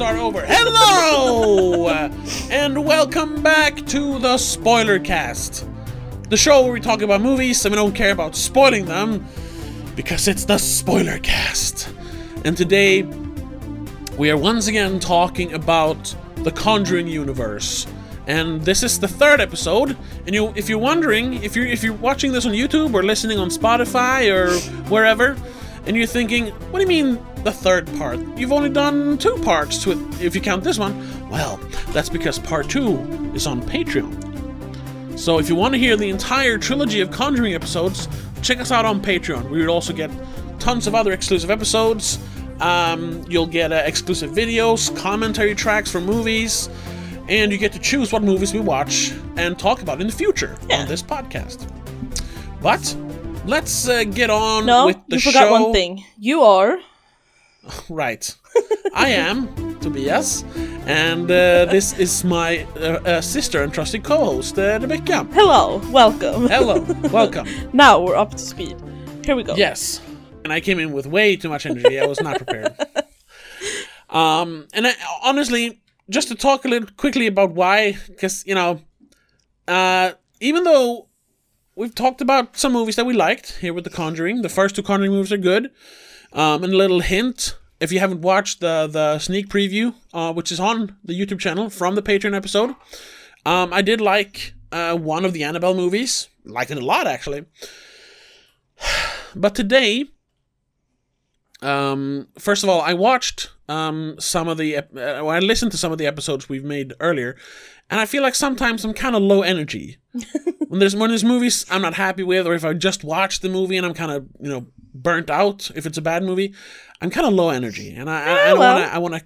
start over. Hello! And welcome back to the Spoilercast, the show where we talk about movies and we don't care about spoiling them because it's the Spoilercast. And today we are once again talking about the Conjuring universe. And this is the third episode, and if you're wondering, if you're watching this on YouTube or listening on Spotify or wherever, and you're thinking, what do you mean the third part? You've only done two parts if you count this one. Well, that's because part two is on Patreon. So if you want to hear the entire trilogy of Conjuring episodes, check us out on Patreon. We would also get tons of other exclusive episodes. You'll get exclusive videos, commentary tracks for movies, and you get to choose what movies we watch and talk about in the future on this podcast. But let's get on with the show. No, you forgot one thing. You are... Right. I am Tobias, and this is my sister and trusted co-host, Rebecca. Hello. Welcome. Hello. Welcome. Now we're up to speed. Here we go. Yes. And I came in with way too much energy. I was not prepared. And honestly... Just to talk a little quickly about why, because, you know, even though we've talked about some movies that we liked here with The Conjuring, the first two Conjuring movies are good, and a little hint, if you haven't watched the sneak preview, which is on the YouTube channel from the Patreon episode, I did like one of the Annabelle movies, liked it a lot, actually. But today, first of all, I watched... some of the... I listened to some of the episodes we've made earlier, and I feel like sometimes I'm kind of low energy. when there's movies I'm not happy with, or if I just watched the movie and I'm kind of, you know, burnt out, if it's a bad movie, I'm kind of low energy, and I want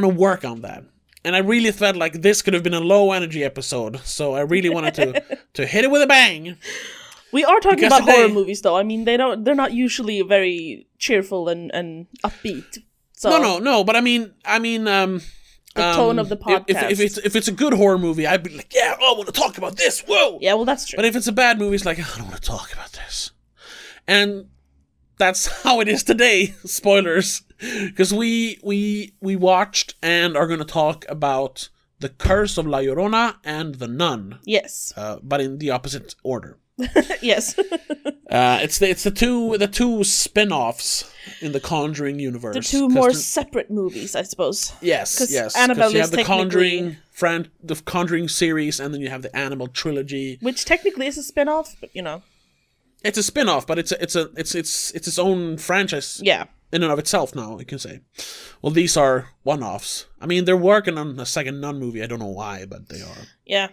to work on that. And I really felt like this could have been a low energy episode, so I really wanted to hit it with a bang. We are talking about horror movies, though. I mean, they're not usually very cheerful and upbeat. So, no, but I mean, the tone of the podcast. If it's a good horror movie, I'd be like, yeah, I want to talk about this. Whoa. Yeah, well, that's true. But if it's a bad movie, it's like, I don't want to talk about this. And that's how it is today. Spoilers, because we watched and are going to talk about The Curse of La Llorona and The Nun. Yes. But in the opposite order. Yes. It's the two spin-offs in the Conjuring universe. The two more separate movies, I suppose. Yes. Annabelle is technically... the Conjuring series, and then you have the Annabelle trilogy, which technically is a spin-off, but you know. It's a spin-off, but it's its own franchise. Yeah. In and of itself now, you can say. Well, these are one-offs. I mean, they're working on a second Nun movie. I don't know why, but they are. Yeah.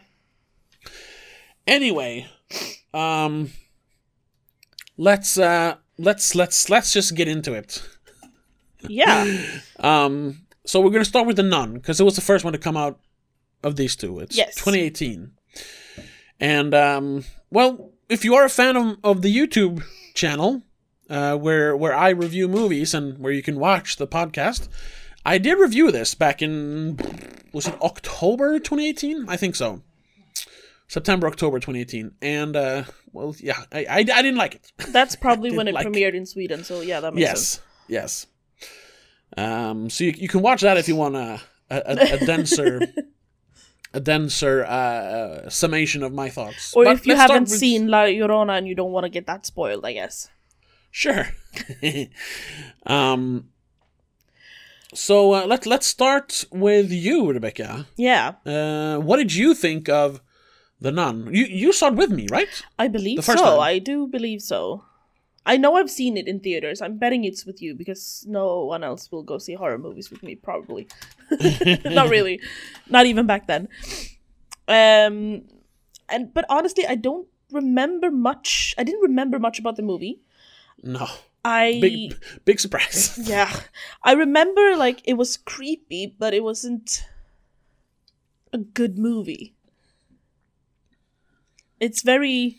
Anyway, let's just get into it. Yeah. So we're gonna start with The Nun because it was the first one to come out of these two. It's 2018, and well, if you are a fan of the YouTube channel, where I review movies and where you can watch the podcast, I did review this back in, was it October 2018? I think so. September, October 2018, and, well, yeah, I didn't like it. That's probably when it premiered in Sweden, so yeah, that makes sense. Yes. So you can watch that if you want a denser summation of my thoughts. Or if you haven't seen La Llorona and you don't want to get that spoiled, I guess. Sure. So let's start with you, Rebecca. Yeah. What did you think of The Nun? You saw it with me, right? I believe so. Time. I do believe so. I know I've seen it in theaters. I'm betting it's with you because no one else will go see horror movies with me, probably. Not really. Not even back then. But honestly, I don't remember much. I didn't remember much about the movie. No. Big surprise. Yeah. I remember, like, it was creepy, but it wasn't a good movie. It's very,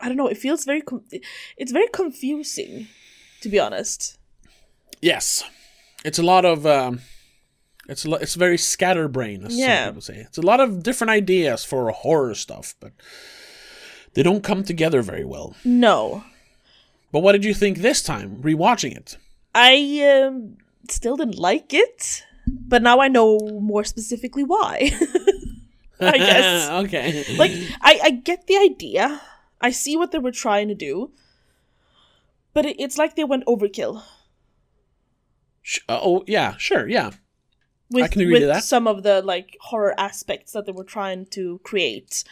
I don't know, it feels very, it's very confusing, to be honest. Yes. It's a lot of, it's very scatterbrained, as some people say. It's a lot of different ideas for horror stuff, but they don't come together very well. No. But what did you think this time, rewatching it? I still didn't like it, but now I know more specifically why. I guess. Okay. Like, I get the idea. I see what they were trying to do. But it's like they went overkill. Oh, yeah, sure, yeah. I can agree with that. Some of the, like, horror aspects that they were trying to create.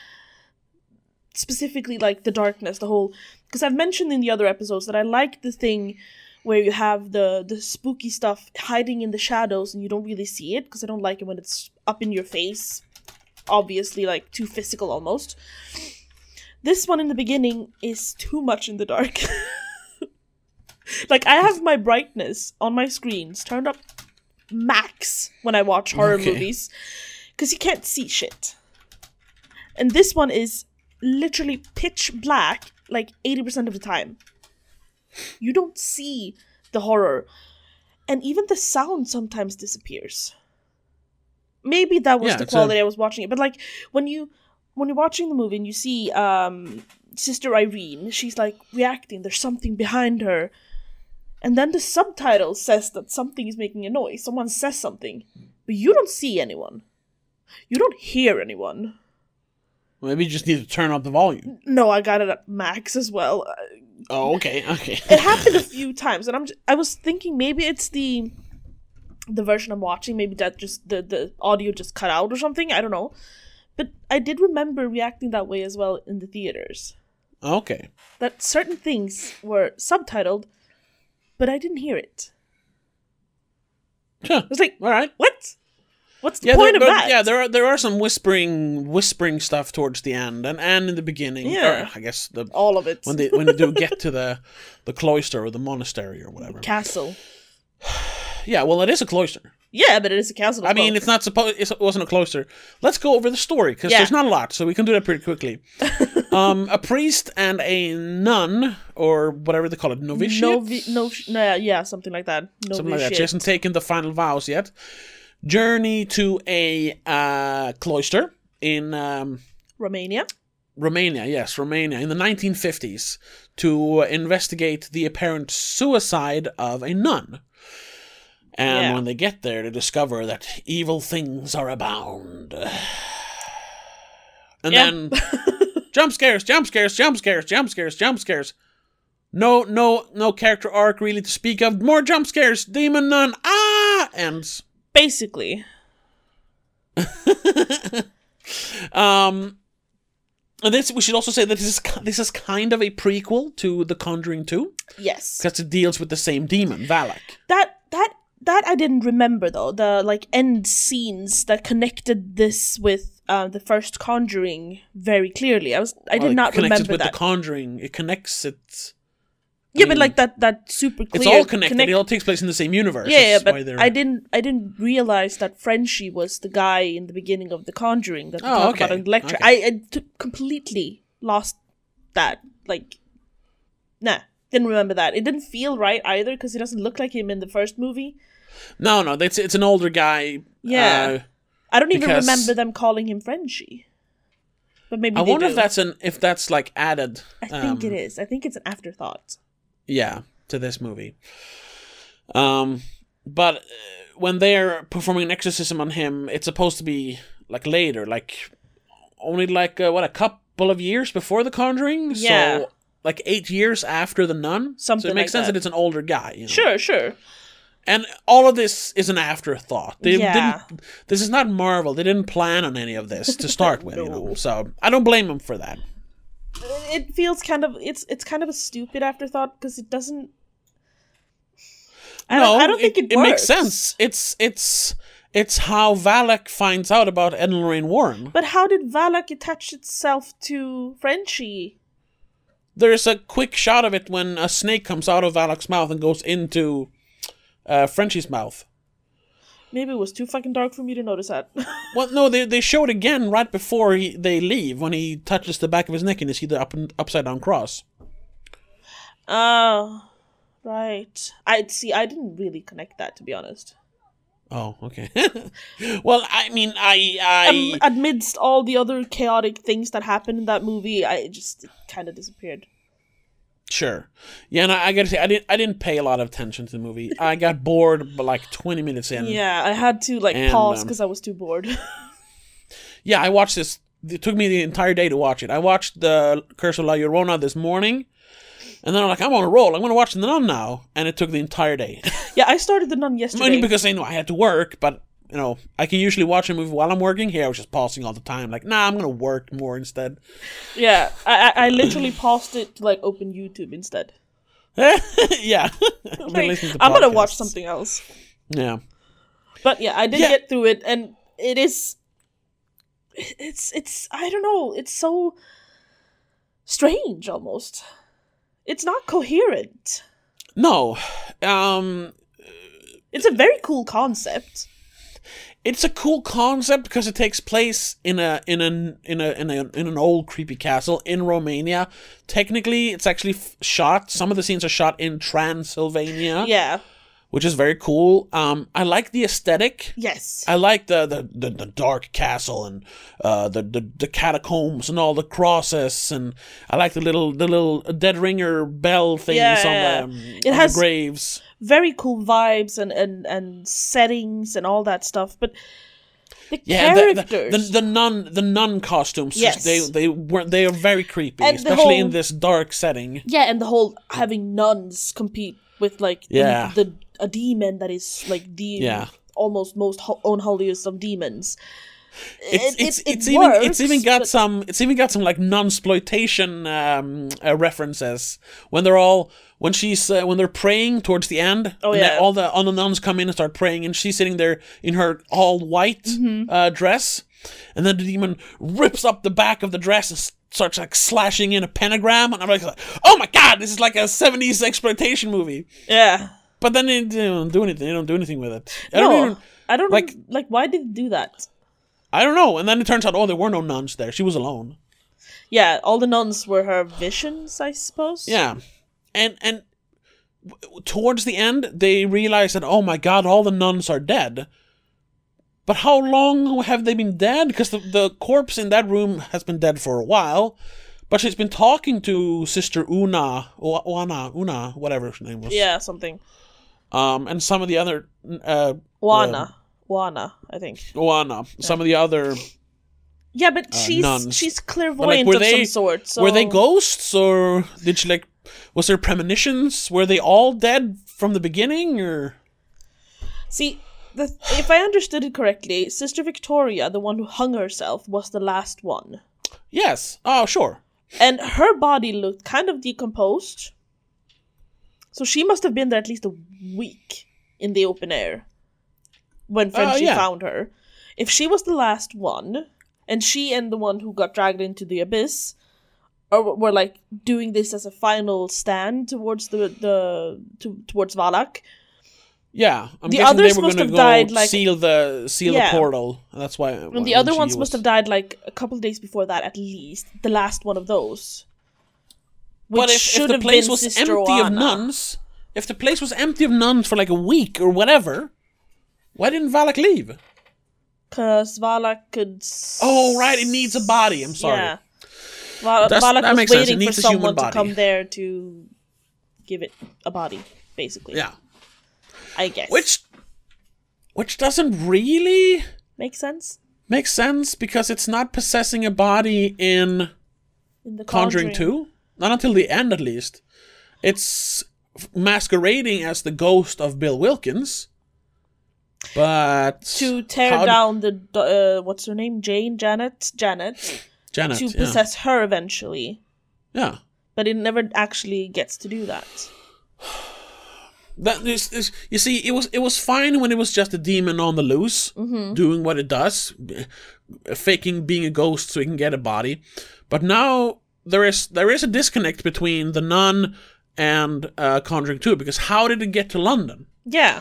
Specifically, like, the darkness, the whole... Because I've mentioned in the other episodes that I like the thing where you have the spooky stuff hiding in the shadows and you don't really see it, because I don't like it when it's up in your face. Obviously, like, too physical almost. This one in the beginning is too much in the dark. Like, I have my brightness on my screens turned up max when I watch horror movies, because you can't see shit. And this one is literally pitch black, like 80% of the time. You don't see the horror. And even the sound sometimes disappears. Maybe that was the quality I was watching it. But, like, when you're watching the movie and you see Sister Irene, she's, like, reacting. There's something behind her. And then the subtitle says that something is making a noise. Someone says something. But you don't see anyone. You don't hear anyone. Well, maybe you just need to turn up the volume. No, I got it at max as well. Oh, okay. It happened a few times. And I was thinking maybe it's the version I'm watching. Maybe that just the audio just cut out or something. I don't know. But I did remember reacting that way as well in the theaters. Okay. That certain things were subtitled, but I didn't hear it. Huh. I was like, all right. What? What's the point of that? Yeah, there are some whispering stuff towards the end and in the beginning. Yeah. I guess all of it. When they do get to the cloister or the monastery or whatever. The castle. Yeah, well, it is a cloister. Yeah, but it is a castle. I mean, it's not supposed. It wasn't a cloister. Let's go over the story, because there's not a lot, so we can do that pretty quickly. A priest and a nun, or whatever they call it, novitiate? Something like that. Novitiate. Something like that. She hasn't taken the final vows yet. Journey to a cloister in... Romania? Romania, in the 1950s, to investigate the apparent suicide of a nun. And when they get there, they discover that evil things are abound. And then jump scares. No character arc really to speak of. More jump scares. Demon nun. Ah! Ends. Basically. And we should also say that this is kind of a prequel to The Conjuring 2. Yes. Because it deals with the same demon, Valak. That I didn't remember, though. The, like, end scenes that connected this with the first Conjuring very clearly. I did not remember that. The Conjuring. It connects it. Yeah, but, like, that super clear... It's all connected. It all takes place in the same universe. Yeah, but I didn't realize that Frenchie was the guy in the beginning of The Conjuring that we talked about in the lecture. Okay. I completely lost that. Like, nah. Didn't remember that. It didn't feel right either, because he doesn't look like him in the first movie. No, it's an older guy. Yeah, I don't even remember them calling him Frenchie. But maybe I wonder if that's like added. I think it is. I think it's an afterthought. Yeah, to this movie. But when they're performing an exorcism on him, it's supposed to be like later, like only like a couple of years before The Conjuring. Yeah. So, like 8 years after the nun. Something so it makes sense that it's an older guy. You know? Sure. And all of this is an afterthought. This is not Marvel. They didn't plan on any of this to start with. No. You know? So I don't blame them for that. It feels kind of... It's kind of a stupid afterthought, because it doesn't... I don't think it works. It makes sense. It's how Valak finds out about Ed and Lorraine Warren. But how did Valak attach itself to Frenchie? There's a quick shot of it when a snake comes out of Valak's mouth and goes into Frenchie's mouth. Maybe it was too fucking dark for me to notice that. Well, no, they show it again right before they leave, when he touches the back of his neck and they see the upside-down cross. Oh, right. I didn't really connect that, to be honest. Oh, okay. Well, I mean, amidst all the other chaotic things that happened in that movie, it just kind of disappeared. Sure. Yeah, and I gotta say, I didn't pay a lot of attention to the movie. I got bored like 20 minutes in. Yeah, I had to pause because I was too bored. Yeah, I watched this. It took me the entire day to watch it. I watched the Curse of La Llorona this morning, and then I'm like, I'm on a roll. I'm going to watch The Nun now, and it took the entire day. Yeah, I started The Nun yesterday. Only because I knew I had to work, but you know, I can usually watch a movie while I'm working. Here, I was just pausing all the time. Like, nah, I'm going to work more instead. Yeah, I literally paused it to like open YouTube instead. Yeah, I'm going to watch something else. Yeah, but yeah, I did get through it, and it is. It's I don't know, it's so strange almost. It's not coherent. No. It's a very cool concept. It's a cool concept because it takes place in an old creepy castle in Romania. Technically, it's actually shot. Some of the scenes are shot in Transylvania. Yeah. Which is very cool. I like the aesthetic. Yes. I like the dark castle and the catacombs and all the crosses, and I like the little dead ringer bell things on the graves. Very cool vibes and settings and all that stuff, but characters. The nun costumes. Yes. They are very creepy, and especially in this dark setting. Yeah, and the whole having nuns compete with a demon that is like the almost most unholiest of demons. It's even got some like nunsploitation references when they're praying towards the end. Oh yeah, all the nuns come in and start praying, and she's sitting there in her all white dress, and then the demon rips up the back of the dress and starts like slashing in a pentagram, and I'm like, oh my god, this is like a 70s exploitation movie. Yeah, but then they don't do anything. They don't do anything with it. I don't why did they do that? I don't know. And then it turns out, there were no nuns there. She was alone. Yeah, all the nuns were her visions, I suppose. Yeah, and towards the end, they realize that, oh my god, all the nuns are dead. But how long have they been dead? Because the corpse in that room has been dead for a while, but she's been talking to Sister Oana, whatever her name was. Yeah, something. And some of the other Oana, I think. Oana. Yeah. Some of the other. Yeah, but she's clairvoyant of some sort. So... Were they ghosts, or did she was there premonitions? Were they all dead from the beginning, or? See. If I understood it correctly, Sister Victoria, the one who hung herself, was the last one. Yes. Oh, sure. And her body looked kind of decomposed. So she must have been there at least a week in the open air when Frenchie found her. If she was the last one, and she and the one who got dragged into the abyss were like doing this as a final stand towards towards Valak. Yeah, I'm guessing they were going to seal the portal. That's why. And the other ones must have died like a couple of days before that, at least the last one of those. But if the place was empty of nuns, for like a week or whatever, why didn't Valak leave? Because Valak could. Oh right, it needs a body. I'm sorry. Yeah. Valak was waiting for someone to come there to give it a body, basically. Yeah. I guess. Which doesn't really make sense. Makes sense because it's not possessing a body in the Conjuring 2. Not until the end, at least. It's masquerading as the ghost of Bill Wilkins. But to tear down the what's her name? Janet. To possess her eventually. Yeah. But it never actually gets to do that. You see, it was fine when it was just a demon on the loose, doing what it does, faking being a ghost so it can get a body. But now there is a disconnect between The Nun and Conjuring 2, because how did it get to London? Yeah.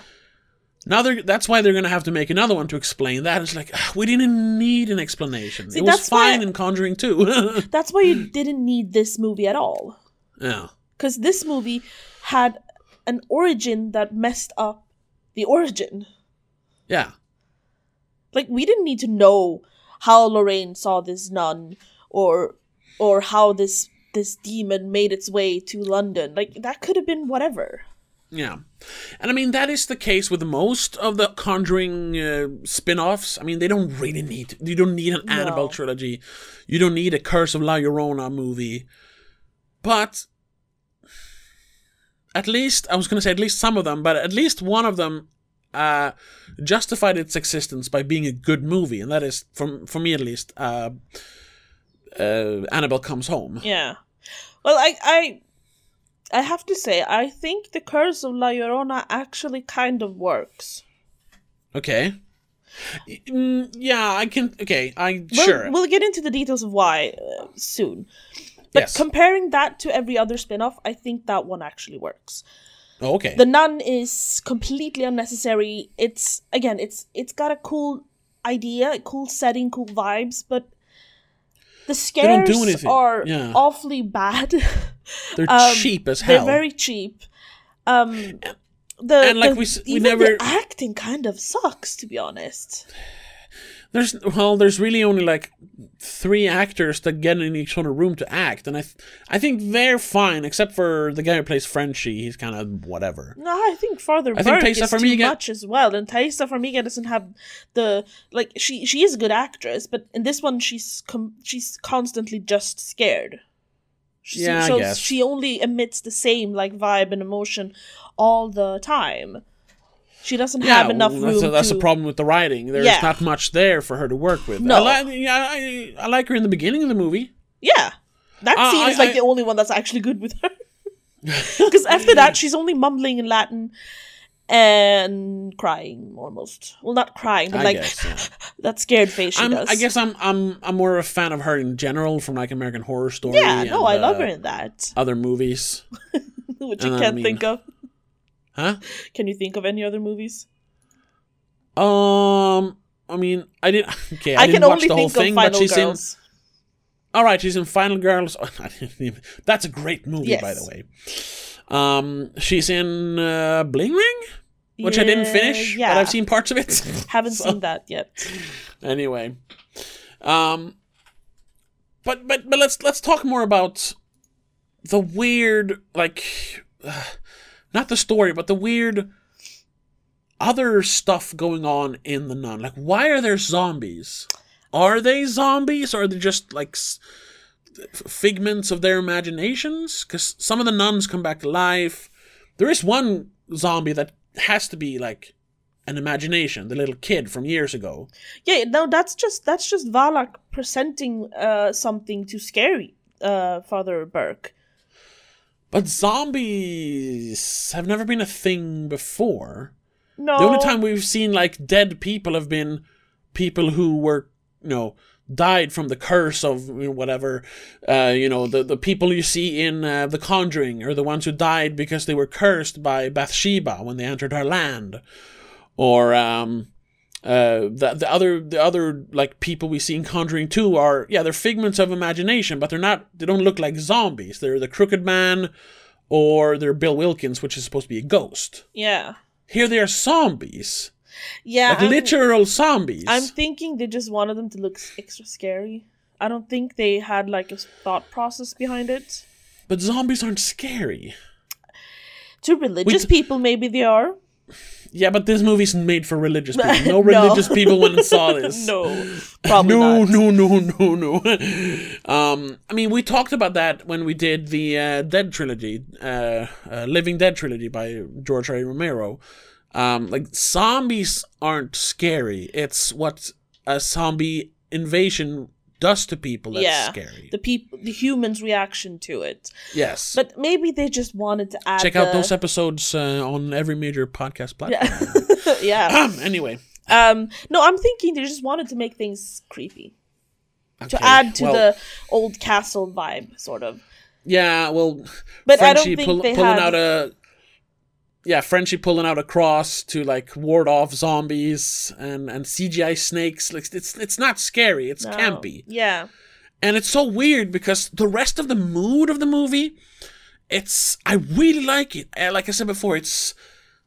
Now that's why they're going to have to make another one to explain that. It's like, we didn't need an explanation. See, it was fine in Conjuring 2. That's why you didn't need this movie at all. Yeah. Because this movie had... an origin that messed up the origin. Yeah. Like, we didn't need to know how Lorraine saw this nun or how this this demon made its way to London. Like, that could have been whatever. Yeah. And I mean, that is the case with most of the Conjuring spin-offs. I mean, they don't really need... You don't need an Annabelle trilogy. You don't need a Curse of La Llorona movie. But... At least... I was going to say at least some of them, but at least one of them justified its existence by being a good movie. And that is, for me at least, Annabelle Comes Home. Yeah. Well, I have to say, I think the Curse of La Llorona actually kind of works. Okay. Yeah, I can... Okay, sure. We'll get into the details of why soon. But yes. Comparing that to every other spin-off, I think that one actually works. Oh, okay. The Nun is completely unnecessary. It's... Again, it's got a cool idea, a cool setting, cool vibes, but... The scares are awfully bad. They're cheap as hell. They're very cheap. The acting kind of sucks, to be honest. There's really only like 3 actors that get in each other room to act, and I think they're fine, except for the guy who plays Frenchie. He's kind of whatever. No, I think Father Burke is too much as well, and Taissa Farmiga doesn't have the like. She is a good actress, but in this one she's constantly just scared. I guess. She only emits the same like vibe and emotion all the time. She doesn't have enough room. That's the problem with the writing. There's not much there for her to work with. No. I like her in the beginning of the movie. Yeah. That scene is like the only one that's actually good with her. Because after that, she's only mumbling in Latin and crying almost. Well, not crying, but that scared face she does. I guess I'm more a fan of her in general from like American Horror Story. Yeah, no, I love her in that. Other movies. Which you can't think of. Huh? Can you think of any other movies? I mean, I didn't. Okay, I didn't watch the whole thing, but she's in. All right, she's in Final Girls. Oh, I didn't even, that's a great movie, by the way. She's in Bling Ring, which I didn't finish, but I've seen parts of it. Haven't seen that yet. Anyway, but let's talk more about the weird like. Not the story, but the weird other stuff going on in The Nun. Like, why are there zombies? Are they zombies? Or are they just, like, figments of their imaginations? Because some of the nuns come back to life. There is one zombie that has to be, like, an imagination. The little kid from years ago. Yeah, no, that's just Valak presenting something to scare Father Burke. But zombies have never been a thing before. No. The only time we've seen, like, dead people have been people who were, you know, died from the curse of whatever. You know, the people you see in The Conjuring are the ones who died because they were cursed by Bathsheba when they entered her land. Or the other like people we see in Conjuring 2 are they're figments of imagination, but they don't look like zombies. They're the Crooked Man or they're Bill Wilkins, which is supposed to be a ghost. Yeah. Here they are zombies. Yeah. Like literal zombies. I'm thinking they just wanted them to look extra scary. I don't think they had like a thought process behind it. But zombies aren't scary. To religious people, maybe they are. Yeah, but this movie's made for religious people. No religious people went and saw this. No, probably not. I mean, we talked about that when we did the Living Dead trilogy by George A. Romero. Like, zombies aren't scary. It's what a zombie invasion does to people that's scary. The humans' reaction to it. Yes. But maybe they just wanted to add... Check out those episodes on every major podcast platform. Yeah. Anyway. No, I'm thinking they just wanted to make things creepy. Okay. To add to the old castle vibe, sort of. Yeah, well... But Frenchie I don't think they pulling had... out a... Yeah, Frenchie pulling out a cross to, like, ward off zombies and CGI snakes. Like, it's not scary. It's campy. Yeah. And it's so weird because the rest of the mood of the movie, I really like it. Like I said before, it's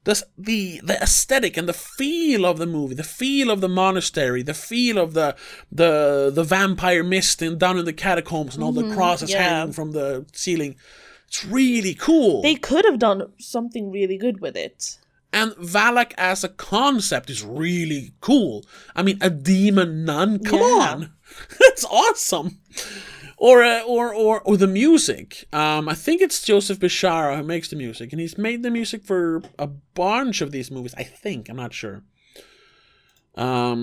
the aesthetic and the feel of the movie, the feel of the monastery, the feel of the vampire mist and down in the catacombs and all the crosses hanging from the ceiling. It's really cool. They could have done something really good with it. And Valak as a concept is really cool. I mean, a demon nun. Come on, that's awesome. Or the music. I think it's Joseph Bishara who makes the music, and he's made the music for a bunch of these movies. I think, I'm not sure. I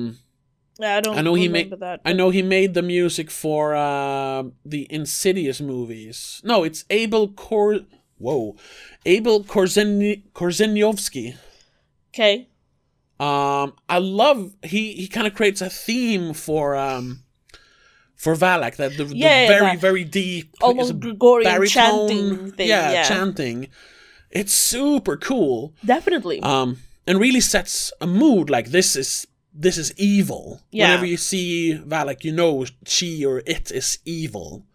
know he made that. But... I know he made the music for the Insidious movies. No, it's Abel Korzeniowski. Okay. I love he kind of creates a theme for Valak, that the very deep, almost Gregorian chanting thing. Yeah, chanting. It's super cool. Definitely. And really sets a mood, like this is evil. Yeah. Whenever you see Valak, you know she or it is evil.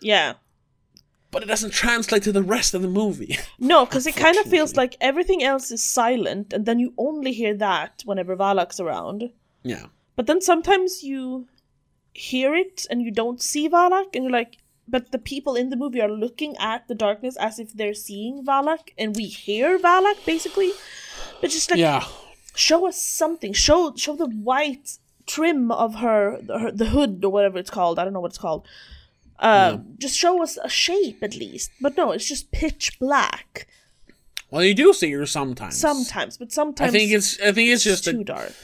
Yeah. But it doesn't translate to the rest of the movie. No, because it kind of feels like everything else is silent, and then you only hear that whenever Valak's around. Yeah. But then sometimes you hear it and you don't see Valak, and you're like, but the people in the movie are looking at the darkness as if they're seeing Valak, and we hear Valak basically, but just like, show us something, show the white trim of her the hood or whatever it's called, I don't know what it's called, just show us a shape at least. But no, it's just pitch black. Well, you do see her sometimes, but sometimes I think it's just too dark.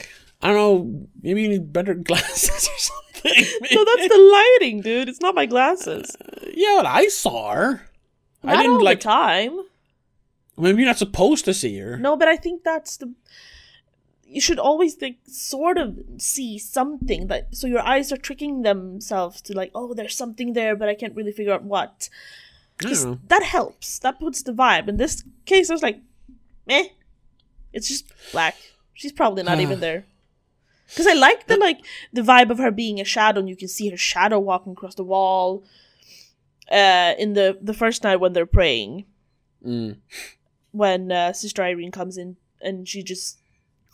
I don't know, maybe you need better glasses or something. Maybe. No, that's the lighting, dude. It's not my glasses. Yeah, but I saw her. Not I didn't all like the time. Maybe you're not supposed to see her. No, but I think that's the. You should always sort of see something, that so your eyes are tricking themselves to like, oh, there's something there, but I can't really figure out what. That helps. That puts the vibe. In this case, I was like, meh. It's just black. She's probably not even there. Because I like the vibe of her being a shadow, and you can see her shadow walking across the wall in the first night when they're praying. Mm. When Sister Irene comes in, and she just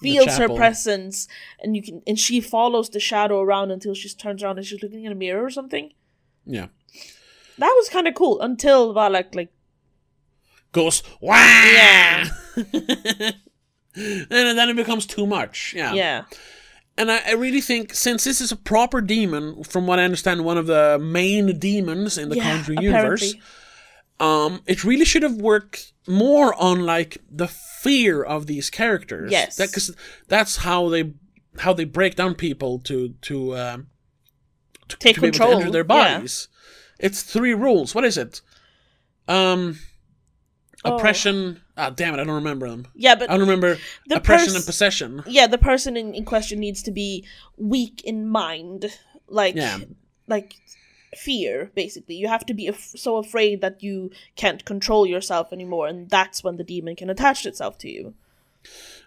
feels her presence, and she follows the shadow around until she turns around and she's looking in a mirror or something. Yeah. That was kind of cool until Valak goes, wah! Yeah. And then it becomes too much. Yeah. Yeah. And I really think, since this is a proper demon, from what I understand, one of the main demons in the Conjuring universe, it really should have worked more on the fear of these characters. Yes, because that's how they break down people to take control, be able to enter their bodies. Yeah. It's 3 rules. What is it? Oppression. Damn it, I don't remember them. Yeah, but I don't remember oppression and possession. Yeah, the person in question needs to be weak in mind, like fear, basically. You have to be so afraid that you can't control yourself anymore, and that's when the demon can attach itself to you.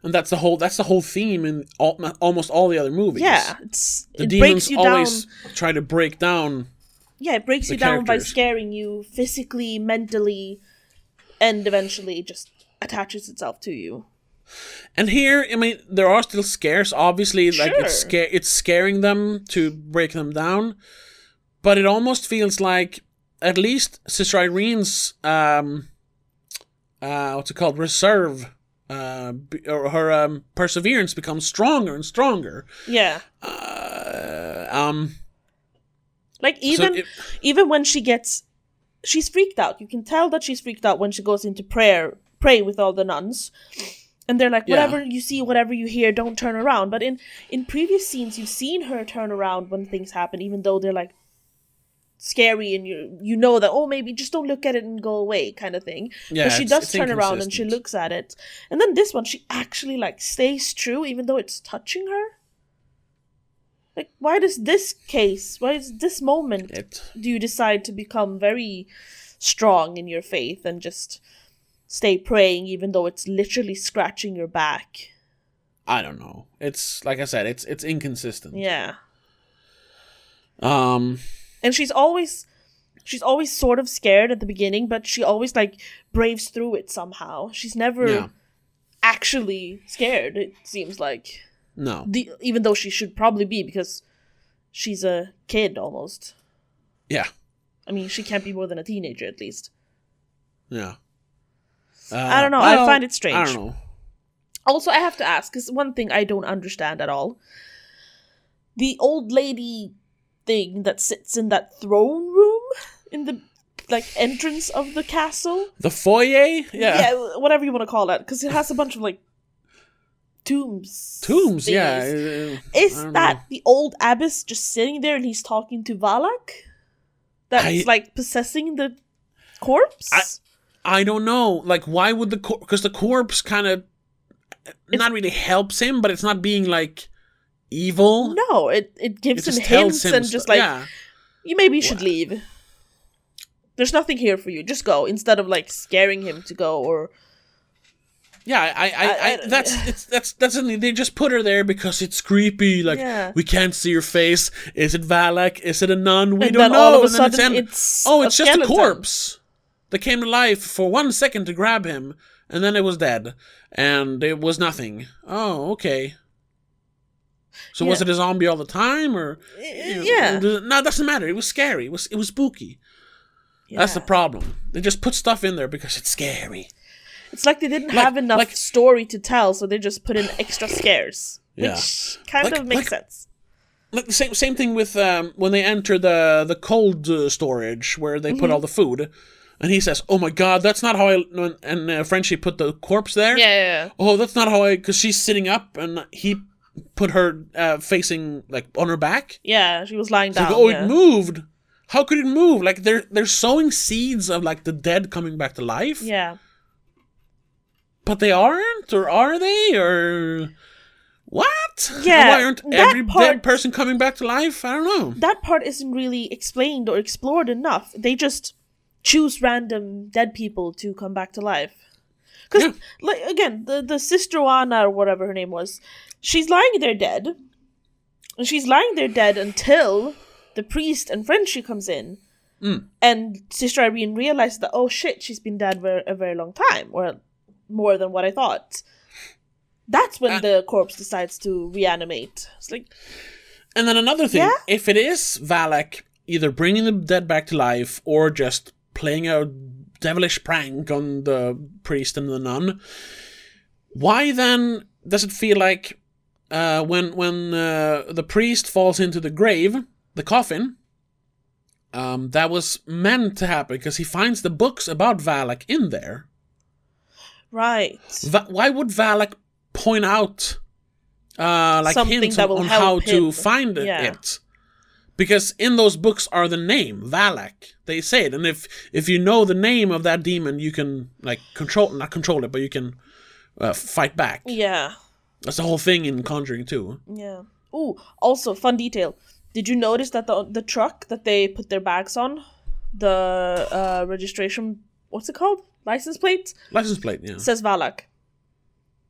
And that's the whole theme in almost all the other movies. Yeah, it breaks you down. The demons always try to break down. Yeah, it breaks you down by scaring you physically, mentally. And eventually just attaches itself to you. And here, I mean, there are still scares, obviously. Sure. It's scaring them to break them down. But it almost feels like, at least Sister Irene's, reserve, or her perseverance becomes stronger and stronger. Yeah. Even when she gets... She's freaked out. You can tell that she's freaked out when she goes into pray with all the nuns. And they're like, whatever you see, whatever you hear, don't turn around. But in previous scenes, you've seen her turn around when things happen, even though they're scary and you know that, oh, maybe just don't look at it and go away kind of thing. Yeah, but she does turn around and she looks at it. And then this one, she actually stays true even though it's touching her. Why is this moment do you decide to become very strong in your faith and just stay praying even though it's literally scratching your back? I don't know. It's, like I said, it's inconsistent. Yeah. And she's always sort of scared at the beginning, but she always braves through it somehow. She's never actually scared, it seems like. No. Even though she should probably be, because she's a kid almost. Yeah. I mean, she can't be more than a teenager, at least. Yeah. I don't know. Well, I find it strange. I don't know. Also, I have to ask, because one thing I don't understand at all. The old lady thing that sits in that throne room in the entrance of the castle. The foyer? Yeah, whatever you want to call it, because it has a bunch of tombs. Tombs, things. Yeah. Is that the old abbess just sitting there and he's talking to Valak? That's possessing the corpse? I don't know. Why would the corpse... Because the corpse kind of... Not really helps him, but it's not being, evil. No, it gives him hints and just, yeah. You maybe should leave. There's nothing here for you. Just go. Instead of, scaring him to go or... Yeah, that's something. They just put her there because it's creepy. We can't see your face. Is it Valak? Is it a nun? We don't know. All of a sudden it's just a corpse that came to life for 1 second to grab him. And then it was dead. And it was nothing. Oh, okay. So was it a zombie all the time? Or No, it doesn't matter. It was scary. It was spooky. Yeah. That's the problem. They just put stuff in there because it's scary. It's like they didn't have enough story to tell, so they just put in extra scares. Yeah. Which kind of makes sense. Same thing with when they enter the cold storage where they put all the food. And he says, "Oh my God, that's not how I." And Frenchie put the corpse there. Yeah. Oh, that's not how I. Because she's sitting up, and he put her facing on her back. Yeah, she was lying down. It moved. How could it move? They're sowing seeds of the dead coming back to life. Yeah. But they aren't, or are they, or what? Yeah. Why aren't every dead person coming back to life? I don't know. That part isn't really explained or explored enough. They just choose random dead people to come back to life. Because, again, the Sister Oana, or whatever her name was, she's lying there dead. And she's lying there dead until the priest and Frenchie comes in. Mm. And Sister Irene realizes that, oh shit, she's been dead for a very long time. Or more than what I thought. That's when the corpse decides to reanimate. It's And then another thing, if it is Valak either bringing the dead back to life or just playing a devilish prank on the priest and the nun, why then does it feel like when the priest falls into the grave, the coffin, that was meant to happen because he finds the books about Valak in there. Right. Why would Valak point out hints on how to find it? Because in those books are the name, Valak. They say it. And if you know the name of that demon, you can, not control it, but you can fight back. Yeah. That's the whole thing in Conjuring 2. Yeah. Ooh, also, fun detail. Did you notice that the truck that they put their bags on, the registration, what's it called? License plate? License plate, yeah. Says Valak.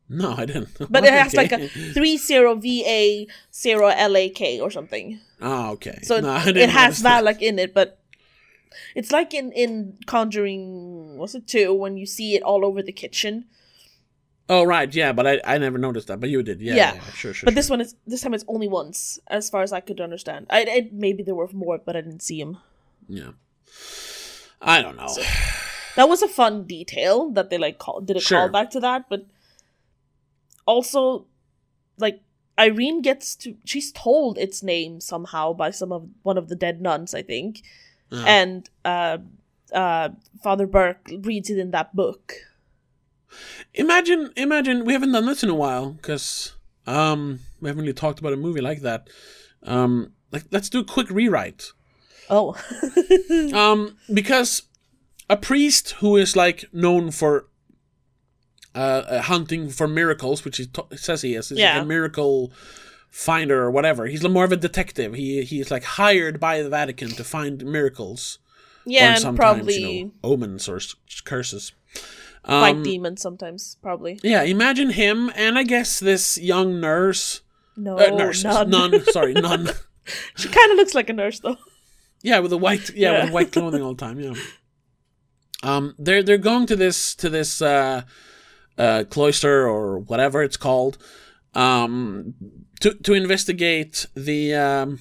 No, I didn't. But it has a 30VA0LAK or something. Oh, okay. So no, it has Valak in it, but it's in Conjuring, was it 2, when you see it all over the kitchen. Oh, right, yeah, but I never noticed that, but you did. Yeah. Sure. But this time it's only once, as far as I could understand. Maybe there were more, but I didn't see them. Yeah. I don't know. So, that was a fun detail that they did a callback to that, but... Also, Irene she's told its name somehow by one of the dead nuns, I think. Yeah. And Father Burke reads it in that book. Imagine, we haven't done this in a while, because we haven't really talked about a movie like that. Let's do a quick rewrite. Oh. Because a priest who is, known for... hunting for miracles, which he says he is. He's like a miracle finder or whatever. He's more of a detective. He's hired by the Vatican to find miracles. Yeah, and sometimes, probably... omens or curses. Like demons sometimes, probably. Yeah, imagine him, and I guess this young nurse... No, nun. Sorry, nun. She kind of looks like a nurse, though. Yeah, with white clothing all the time, yeah. They're going to this cloister or whatever it's called, to investigate the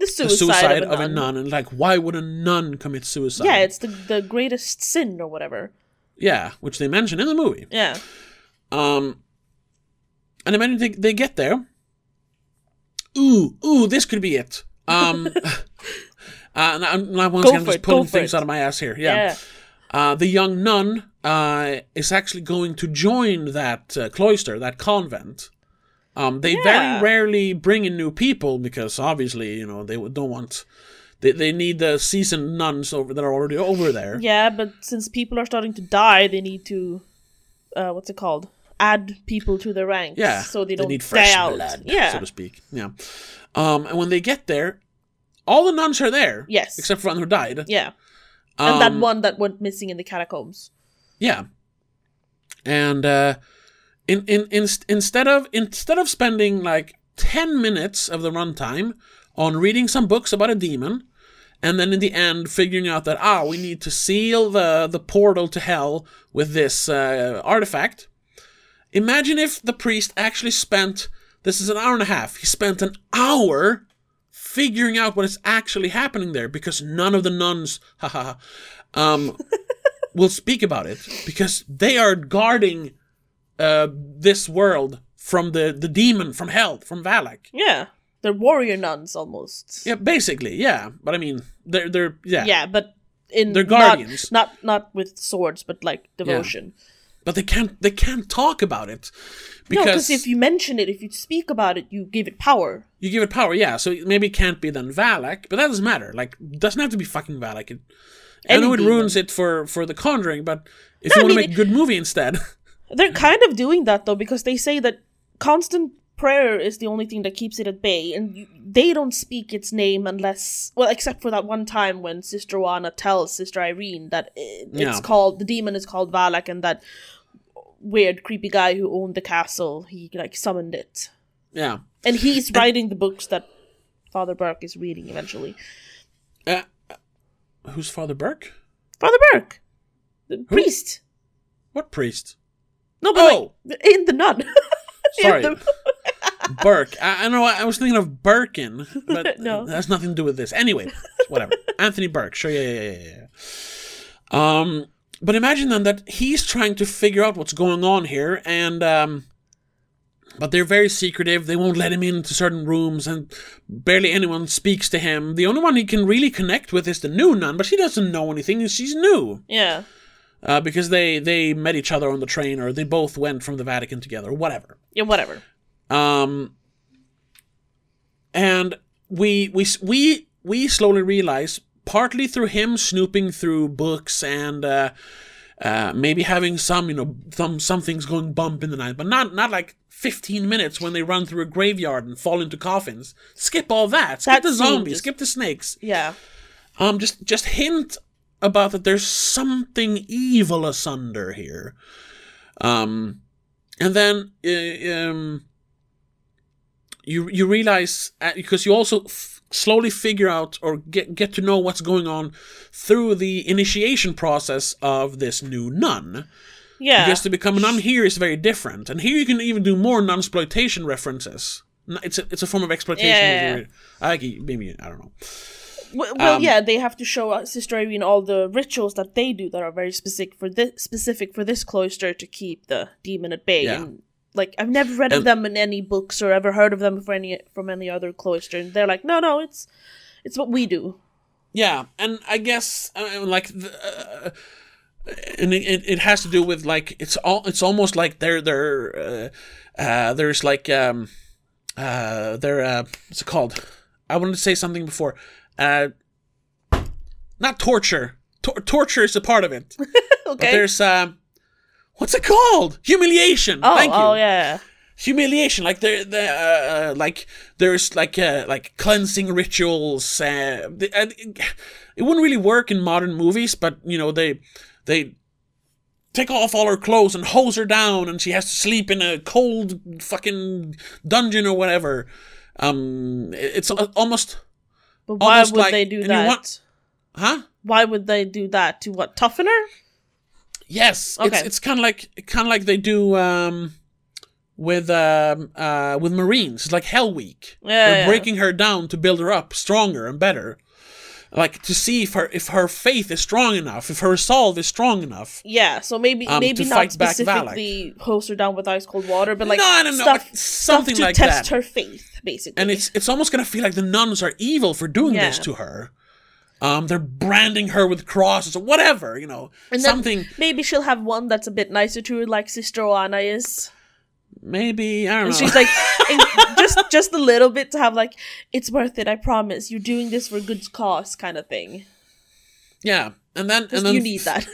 suicide of a nun. And like, why would a nun commit suicide? Yeah, it's the greatest sin or whatever. Yeah, which they mention in the movie. Yeah. And the minute they get there, ooh, this could be it. And I'm once again just pulling things out of my ass here. Yeah. The young nun is actually going to join that cloister, that convent. They very rarely bring in new people because obviously, you know, they don't want... They need the seasoned nuns that are already over there. Yeah, but since people are starting to die, they need to... what's it called? Add people to their ranks. Yeah, so they don't need fresh blood, so to speak. Yeah. And when they get there, all the nuns are there. Yes. Except for one who died. Yeah. And that one that went missing in the catacombs. Yeah. And... Instead of spending like 10 minutes of the runtime on reading some books about a demon, and then in the end figuring out that we need to seal the portal to hell with this artifact, imagine if the priest actually spent, this is an hour and a half, he spent an hour figuring out what is actually happening there, because none of the nuns will speak about it because they are guarding this world from the demon, from hell, from Valak. Yeah, they're warrior nuns almost. Yeah, basically. Yeah, but I mean, they're yeah. Yeah, but they're guardians, not with swords, but like devotion. Yeah. But they can't talk about it because if you mention it, if you speak about it, you give it power. You give it power, yeah. So maybe it can't be then Valak, but that doesn't matter. Like, it doesn't have to be fucking Valak. I know it ruins it for The Conjuring, but if you want to make a good movie instead. They're kind of doing that, though, because they say that constant prayer is the only thing that keeps it at bay, and they don't speak its name unless... Well, except for that one time when Sister Oana tells Sister Irene that it's called... The demon is called Valak, and that weird, creepy guy who owned the castle, he, like, summoned it. Yeah. And he's writing the books that Father Burke is reading, eventually. Who's Father Burke? Father Burke! The priest! What priest? No, but like, in The Nun. Sorry. Burke. I know, I was thinking of Birkin, but no. That has nothing to do with this. Anyway, whatever. Anthony Burke. Sure, yeah. But imagine then that he's trying to figure out what's going on here, and but they're very secretive. They won't let him into certain rooms, and barely anyone speaks to him. The only one he can really connect with is the new nun, but she doesn't know anything. She's new. Yeah. Because they met each other on the train, or they both went from the Vatican together, whatever. Yeah, whatever. And we slowly realize, partly through him snooping through books and maybe having some, you know, some things going bump in the night, but not like 15 minutes when they run through a graveyard and fall into coffins. Skip all that. Skip the zombies. Skip the snakes. Yeah. Just hint about that there's something evil asunder here. And then you realize, because you also slowly figure out or get to know what's going on through the initiation process of this new nun. Yeah. Because to become a nun here is very different. And here you can even do more nunsploitation references. It's a form of exploitation. Yeah. Maybe, I don't know. Well, yeah, they have to show Sister Irene all the rituals that they do that are very specific for this cloister to keep the demon at bay. Yeah. And, like, I've never read of them in any books or ever heard of them from any other cloister. And they're like, no, it's what we do. Yeah, and I guess and it has to do with like it's almost like they're what's it called? I wanted to say something before. Not torture. Torture is a part of it. Okay. But there's what's it called? Humiliation. Oh, thank you. Oh yeah. Humiliation. Like there's cleansing rituals. It wouldn't really work in modern movies, but you know they take off all her clothes and hose her down, and she has to sleep in a cold fucking dungeon or whatever. It's almost. But why would they do that? Why would they do that? To what? Toughen her? Yes, okay. It's kind of like they do with Marines. It's like Hell Week. Yeah, they're breaking her down to build her up stronger and better, like to see if her faith is strong enough, if her resolve is strong enough. Yeah, so maybe not specifically hose her down with ice cold water, but like something like that to test her faith, basically. And it's almost gonna feel like the nuns are evil for doing this to her. They're branding her with crosses or whatever, you know. And something. Maybe she'll have one that's a bit nicer to her, like Sister Oana is. Maybe, I don't know. She's like, just a little bit to have like, it's worth it, I promise. You're doing this for a good cause, kind of thing. Yeah, and then you need that.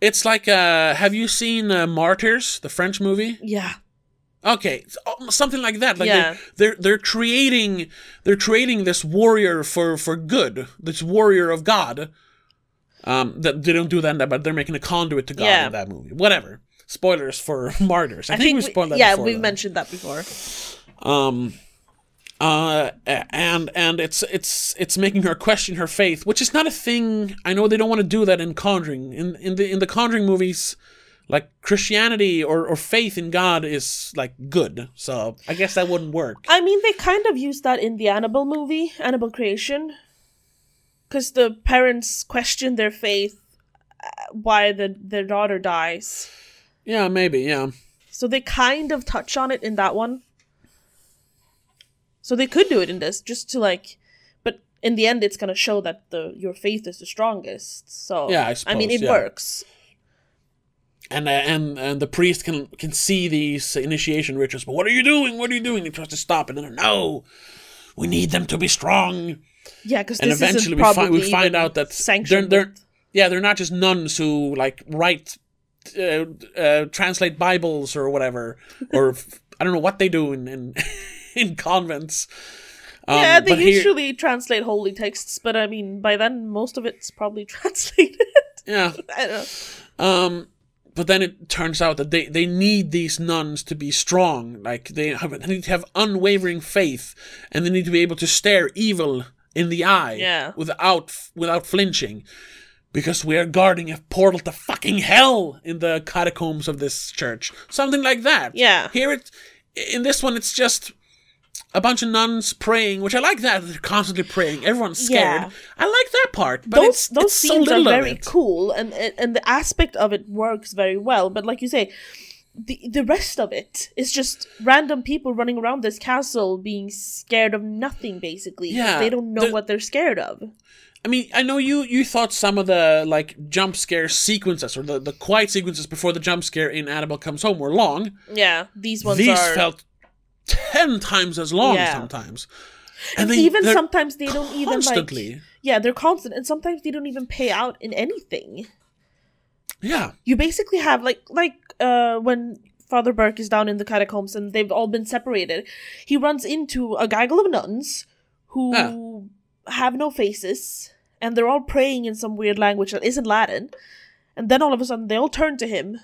It's like, have you seen Martyrs, the French movie? Yeah. Okay, something like that. Like they're creating this warrior for good, this warrior of God. That they don't do that in that, but they're making a conduit to God in that movie. Whatever. Spoilers for Martyrs. I think we spoiled that before. Yeah, we've mentioned that before. And it's making her question her faith, which is not a thing. I know they don't want to do that in Conjuring. In the Conjuring movies, like, Christianity or faith in God is, like, good. So I guess that wouldn't work. I mean, they kind of used that in the Annabelle movie, Annabelle Creation. Because the parents question their faith why their daughter dies. Yeah, maybe, yeah. So they kind of touch on it in that one. So they could do it in this, just to, like... But in the end, it's going to show that your faith is the strongest. So, yeah, I suppose, I mean, it works. And the priest can see these initiation rituals. But what are you doing? What are you doing? He tries to stop it. And no, we need them to be strong. Yeah, because this eventually we find out that they're not just nuns who like write, translate Bibles or whatever, or I don't know what they do in convents. Yeah, they usually translate holy texts, but I mean by then most of it's probably translated. Yeah, I don't know. But then it turns out that they need these nuns to be strong. Like, they need to have unwavering faith. And they need to be able to stare evil in the eye without flinching. Because we are guarding a portal to fucking hell in the catacombs of this church. Something like that. Yeah. Here, in this one, it's just a bunch of nuns praying. Which I like that. They're constantly praying. Everyone's scared. Yeah. I like that part. But those scenes are very cool. And the aspect of it works very well. But like you say, the rest of it is just random people running around this castle being scared of nothing, basically. Yeah. They don't know what they're scared of. I mean, I know you thought some of the like jump scare sequences or the quiet sequences before the jump scare in Annabelle Comes Home were long. Yeah. These felt 10 times as long sometimes. And even sometimes they don't even like... Yeah, they're constant. And sometimes they don't even pay out in anything. Yeah. You basically have like when Father Burke is down in the catacombs and they've all been separated. He runs into a gaggle of nuns who have no faces. And they're all praying in some weird language that isn't Latin. And then all of a sudden they all turn to him.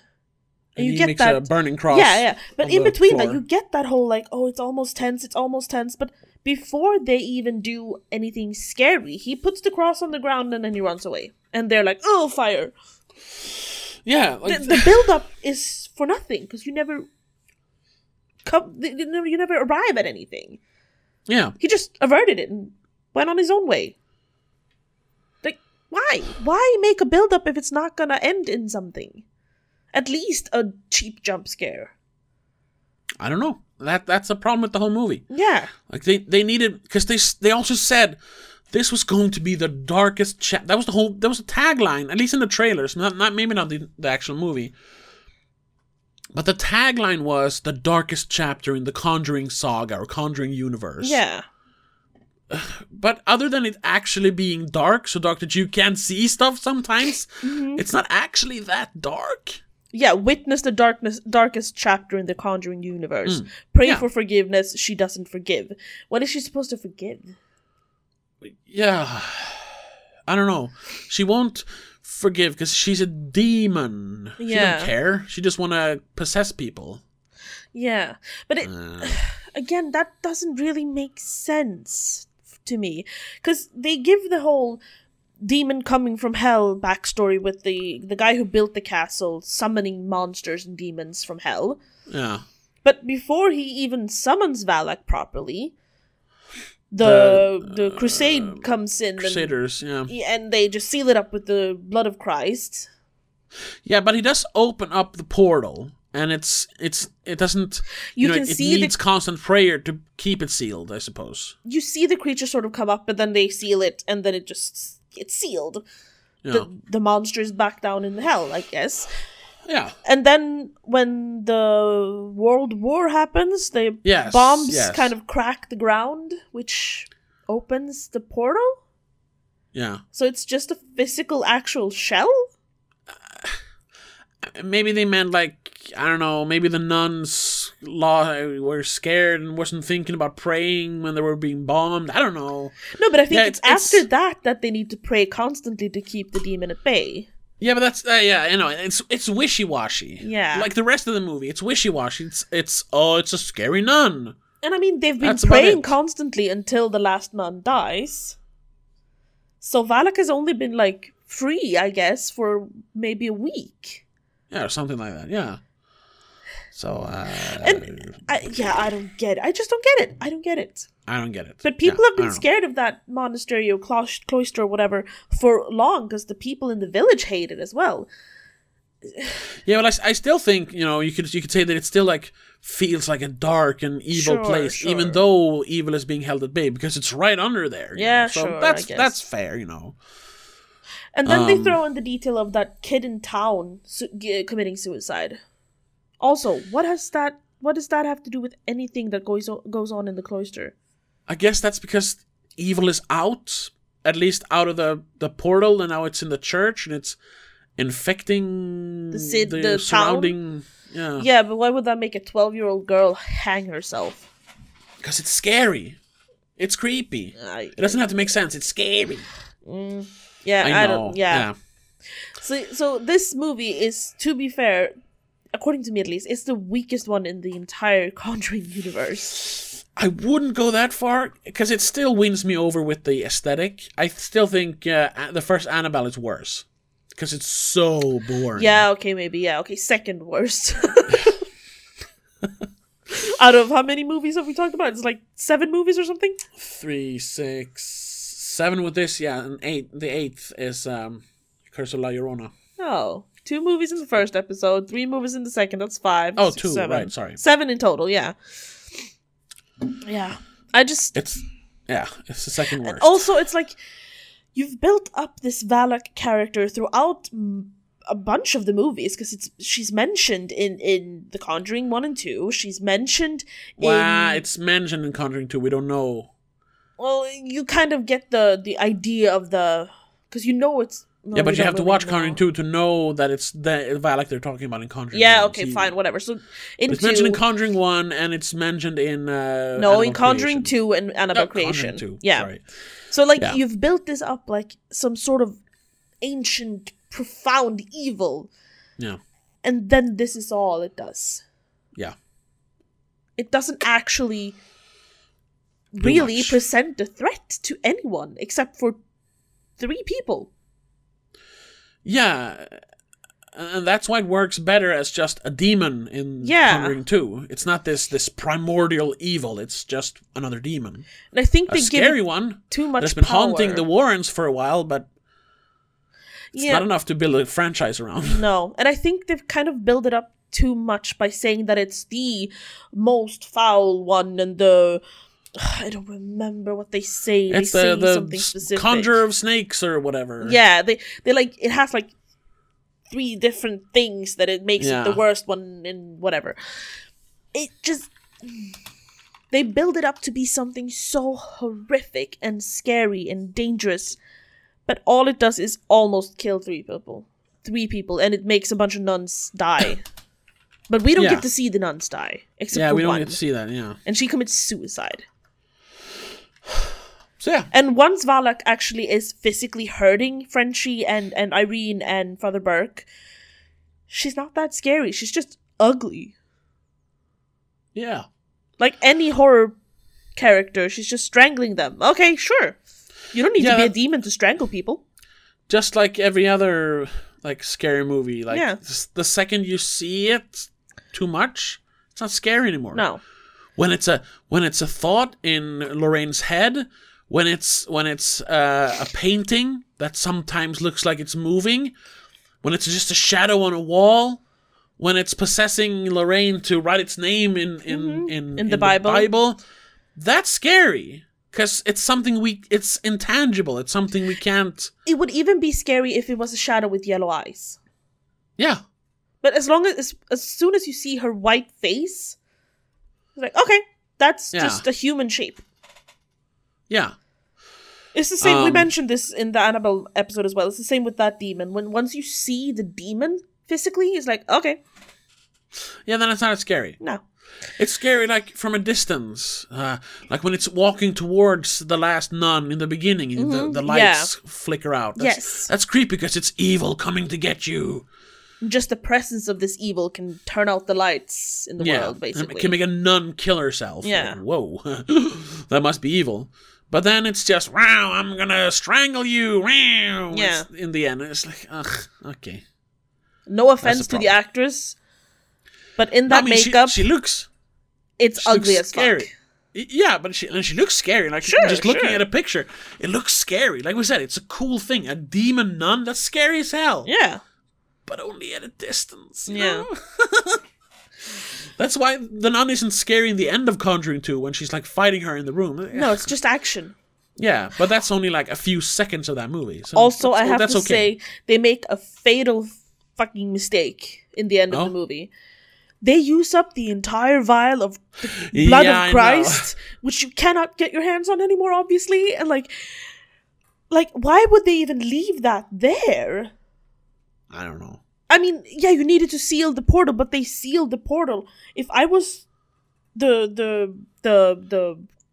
And you get that burning cross. Yeah, yeah. But in between that, you get that whole like, oh, it's almost tense. But before they even do anything scary, he puts the cross on the ground and then he runs away. And they're like, oh, fire. Yeah. Like... The build-up is for nothing because you never arrive at anything. Yeah. He just averted it and went on his own way. Like, why? Why make a build-up if it's not going to end in something? At least a cheap jump scare. I don't know. That's a problem with the whole movie. Yeah. Like they needed, because they also said this was going to be the darkest chapter. That was a tagline, at least in the trailers. Maybe not the actual movie. But the tagline was the darkest chapter in the Conjuring saga or Conjuring universe. Yeah. But other than it actually being dark, so dark that you can't see stuff sometimes, it's not actually that dark. Yeah, witness the darkest chapter in the Conjuring universe. Pray for forgiveness, she doesn't forgive. What is she supposed to forgive? Yeah. I don't know. She won't forgive because she's a demon. Yeah. She doesn't care. She just want to possess people. Yeah. But again, that doesn't really make sense to me. Because they give the whole... demon coming from hell backstory with the guy who built the castle summoning monsters and demons from hell. Yeah. But before he even summons Valak properly, the crusade comes in. Crusaders, and, yeah. And they just seal it up with the blood of Christ. Yeah, but he does open up the portal, and it doesn't. It needs constant prayer to keep it sealed, I suppose. You see the creature sort of come up, but then they seal it, and then it's sealed. Yeah. The monster is back down in hell, I guess. Yeah. And then when the World War happens, the bombs kind of crack the ground, which opens the portal. Yeah. So it's just a physical, actual shell? Maybe they meant, like, I don't know, maybe the nuns were scared and wasn't thinking about praying when they were being bombed. I don't know. No, but I think it's after that they need to pray constantly to keep the demon at bay. Yeah, but that's it's wishy-washy. Yeah, like the rest of the movie, it's wishy-washy. It's a scary nun. And I mean, they've been praying constantly until the last nun dies. So Valak has only been like free, I guess, for maybe a week. Yeah, or something like that. Yeah. So. I don't get it. I just don't get it. But people have been scared of that monastery or cloister or whatever for long because the people in the village hate it as well. Yeah, but I still think, you could say that it still, like, feels like a dark and evil place, even though evil is being held at bay because it's right under there. Yeah, so that's fair, And then they throw in the detail of that kid in town committing suicide. Also, what does that have to do with anything that goes on in the cloister? I guess that's because evil is out, at least out of the portal, and now it's in the church, and it's infecting the surrounding town. Yeah, but why would that make a 12-year-old girl hang herself? Because it's scary. It's creepy. It doesn't have to make sense. It's scary. Yeah, I know. So this movie is, to be fair, according to me at least, it's the weakest one in the entire Conjuring universe. I wouldn't go that far, because it still wins me over with the aesthetic. I still think the first Annabelle is worse, because it's so boring. Yeah, okay, maybe, yeah. Okay, second worst. Out of how many movies have we talked about? It's like 7 movies or something? 3, 6, 7 with this, yeah, and 8. The 8th is Curse of La Llorona. Oh. 2 movies in the first episode, 3 movies in the second. That's 5. Oh, 6, 2. 7. Right, sorry. 7 in total. Yeah, yeah. It's the second worst. And also, it's like you've built up this Valak character throughout a bunch of the movies because she's mentioned in The Conjuring 1 and 2. She's mentioned. It's mentioned in Conjuring 2. We don't know. Well, you kind of get the idea of because it's. No, yeah, but you have to watch Conjuring 2 to know that it's the Valak they're talking about in Conjuring 1. Yeah, okay, fine, whatever. So it's mentioned in Conjuring 1, and it's mentioned in in Conjuring 2 and Annabelle Creation. Conjuring 2, yeah. Sorry. So, you've built this up like some sort of ancient, profound evil. Yeah. And then this is all it does. Yeah. It doesn't actually really present a threat to anyone, except for 3 people. Yeah, and that's why it works better as just a demon in Conjuring 2. It's not this primordial evil. It's just another demon. And I think they give it too much power. That's been haunting the Warrens for a while, but it's not enough to build a franchise around. No, and I think they've kind of built it up too much by saying that it's the most foul one and the... I don't remember what they say. It's they say something specific. Conjurer of snakes or whatever. Yeah, they like it has like 3 different things that it makes it the worst one and whatever. It just they build it up to be something so horrific and scary and dangerous, but all it does is almost kill 3 people, and it makes a bunch of nuns die. But we don't get to see the nuns die. Except for one. Yeah, we don't get to see that, yeah. And she commits suicide. So, yeah. And once Valak actually is physically hurting Frenchie and Irene and Father Burke, she's not that scary. She's just ugly. Yeah. Like any horror character, she's just strangling them. Okay, sure. You don't need to be a demon to strangle people. just like every other like scary movie. Like the second you see it too much, it's not scary anymore. No. When it's a thought in Lorraine's head, when it's a painting that sometimes looks like it's moving, when it's just a shadow on a wall, when it's possessing Lorraine to write its name in the Bible, that's scary. Because it's intangible. It's something we can't... It would even be scary if it was a shadow with yellow eyes. Yeah. But as soon as you see her white face, it's like, okay, that's just a human shape. Yeah. It's the same, we mentioned this in the Annabelle episode as well. It's the same with that demon. Once you see the demon physically, it's like, okay. Yeah, then it's not as scary. No. It's scary, like, from a distance. Like when it's walking towards the last nun in the beginning, and the lights flicker out. That's creepy because it's evil coming to get you. Just the presence of this evil can turn out the lights in the world, basically. It can make a nun kill herself. Yeah. Like, whoa. That must be evil. But then it's just, wow, I'm going to strangle you. Wow. Yeah. In the end, it's like, ugh, okay. No offense to the actress. But in that makeup, she looks... It's ugly as fuck. Yeah, but she looks scary. Like, just looking at a picture, it looks scary. Like we said, it's a cool thing. A demon nun, that's scary as hell. Yeah. But only at a distance, you know? That's why the nun isn't scary in the end of Conjuring 2, when she's, like, fighting her in the room. No, it's just action. Yeah, but that's only, like, a few seconds of that movie. So also, I have to say, they make a fatal fucking mistake in the end of the movie. They use up the entire vial of the blood of Christ, which you cannot get your hands on anymore, obviously. And like, why would they even leave that there? I don't know. I mean, yeah, you needed to seal the portal, but they sealed the portal. If I was the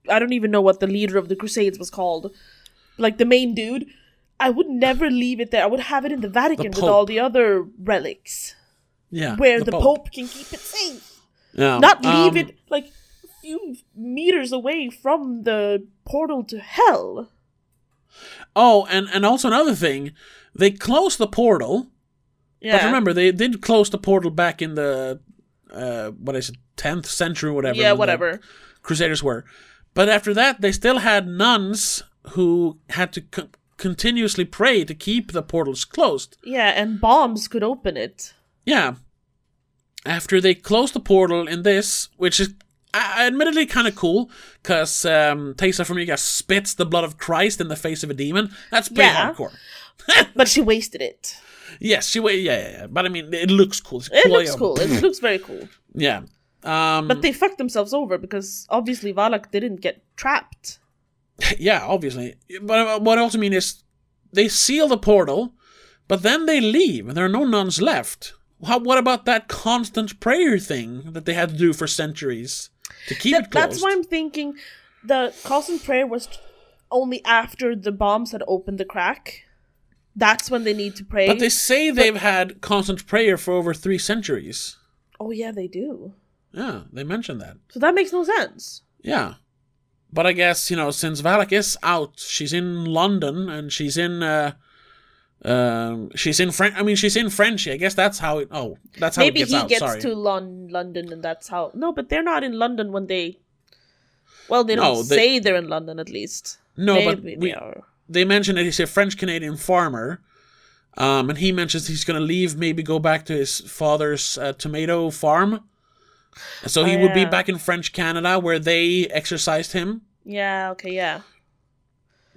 I don't even know what the leader of the Crusades was called, like the main dude, I would never leave it there. I would have it in the Vatican with all the other relics. Yeah, where the Pope can keep it safe. Yeah, not leave it like a few meters away from the portal to hell. Oh, and also another thing, they closed the portal. Yeah. But remember, they did close the portal back in the 10th century or whatever. Yeah, whatever. Crusaders were. But after that, they still had nuns who had to continuously pray to keep the portals closed. Yeah, and bombs could open it. Yeah, after they closed the portal in this, which is admittedly kind of cool, because Taissa Farmiga spits the blood of Christ in the face of a demon. That's pretty hardcore. But she wasted it. Yes, she wasted yeah. But I mean, it looks cool. It looks cool. It looks very cool. Yeah. But they fucked themselves over, because obviously Valak didn't get trapped. Yeah, obviously. But what I also mean is, they seal the portal, but then they leave, and there are no nuns left. What about that constant prayer thing that they had to do for centuries to keep it closed? That's why I'm thinking the constant prayer was only after the bombs had opened the crack. That's when they need to pray. But they say they've had constant prayer for over 3 centuries. Oh, yeah, they do. Yeah, they mentioned that. So that makes no sense. Yeah. But I guess, since Valak is out, she's in London and she's in... she's in Frenchie. I guess that's how it... Oh, that's how maybe it gets out. Maybe he gets to London and that's how... No, but they're not in London when they... Well, they say they're in London, at least. No, they mention that he's a French-Canadian farmer. And he mentions he's going to leave, maybe go back to his father's tomato farm. So he would be back in French Canada, where they exercised him. Yeah, okay, yeah.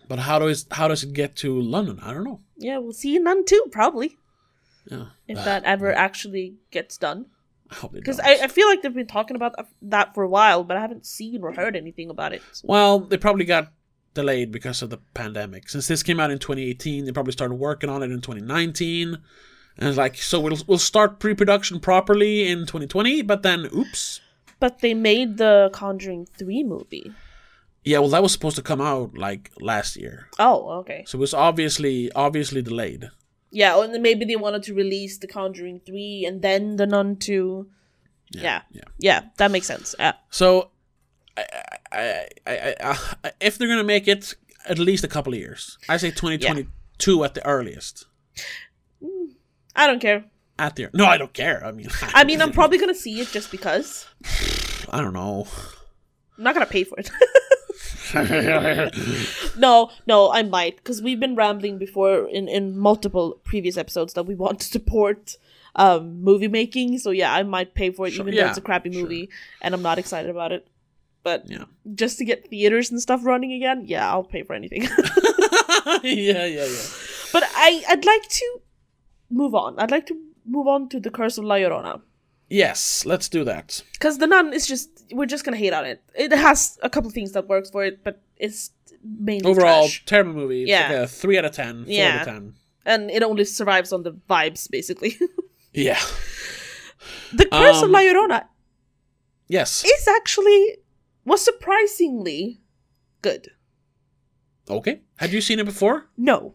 But how does it get to London? I don't know. Yeah, we'll see in Nun 2, probably. Yeah. If that ever actually gets done. I hope it does. Because I feel like they've been talking about that for a while, but I haven't seen or heard anything about it. Well, they probably got delayed because of the pandemic. Since this came out in 2018, they probably started working on it in 2019. And it's like, so we'll start pre-production properly in 2020, but then, oops. But they made the Conjuring 3 movie. Yeah, well, that was supposed to come out, like, last year. Oh, okay. So it was obviously delayed. Yeah, and maybe they wanted to release The Conjuring 3 and then The Nun 2. Yeah, that makes sense. Yeah. So, if they're going to make it, at least a couple of years. I say 2020, 2 at the earliest. I don't care. At the no, I don't care. I mean, I'm probably gonna see it just because. I don't know. I'm not gonna pay for it. No, I might, because we've been rambling before in multiple previous episodes that we want to support movie making. So yeah, I might pay for it, sure, even though it's a crappy movie, and I'm not excited about it. But just to get theaters and stuff running again, yeah, I'll pay for anything. Yeah. But I'd like to move on. I'd like to move on to The Curse of La Llorona. Yes, let's do that. Because The Nun is just, we're just going to hate on it. It has a couple things that works for it, but it's mainly overall, trash. Terrible movie. It's like a 3 out of 10, 4 out of 10. And it only survives on the vibes, basically. Yeah. The Curse of La Llorona. Yes. It's actually, was surprisingly good. Okay. Had you seen it before? No.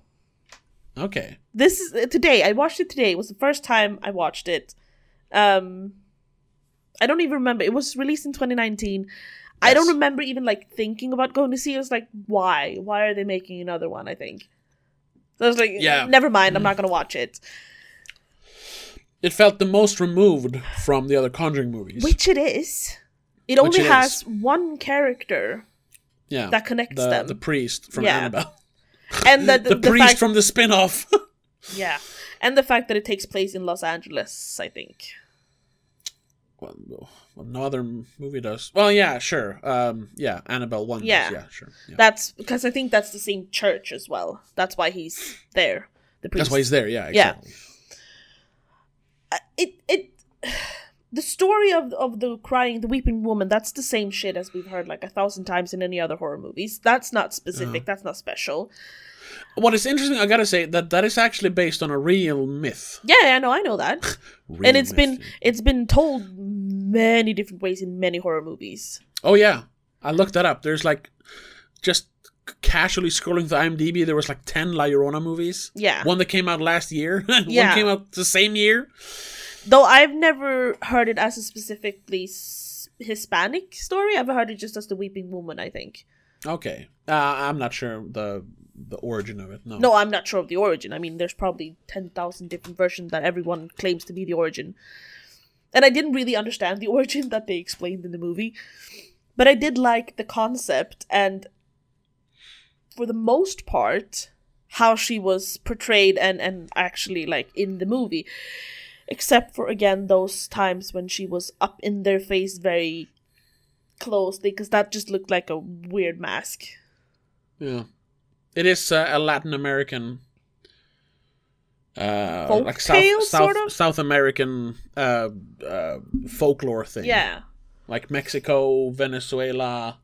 Okay. This is, today, I watched it today. It was the first time I watched it. I don't even remember. It was released in 2019. Yes. I don't remember even like thinking about going to see it. It was like, why? Why are they making another one? I think. So I was like, never mind. I'm not going to watch it. It felt the most removed from the other Conjuring movies. Which it is. It only has one character that connects them. The priest from Annabelle. And the priest from the spin-off. Yeah. And the fact that it takes place in Los Angeles, I think. Well, no other movie does. Well, yeah, sure. Annabelle 1 does. Yeah, sure. Yeah. That's because I think that's the same church as well. That's why he's there. The priest. That's why he's there, yeah, exactly. Yeah. The story of the weeping woman, that's the same shit as we've heard like 1,000 times in any other horror movies. That's not specific. That's not special. What is interesting, I gotta say, that is actually based on a real myth. Yeah, I know that. And it's been told many different ways in many horror movies. Oh yeah, I looked that up. There's like, just casually scrolling through IMDb, there was like 10 La Llorona movies. Yeah. One that came out last year, and one came out the same year. Though I've never heard it as a specifically Hispanic story. I've heard it just as the weeping woman, I think. Okay. I'm not sure the origin of it. No, I'm not sure of the origin. I mean, there's probably 10,000 different versions that everyone claims to be the origin. And I didn't really understand the origin that they explained in the movie. But I did like the concept and, for the most part, how she was portrayed and actually, like, in the movie. Except for, again, those times when she was up in their face very closely, because that just looked like a weird mask. Yeah. It is a Latin American, like South American folklore thing. Yeah. Like Mexico, Venezuela.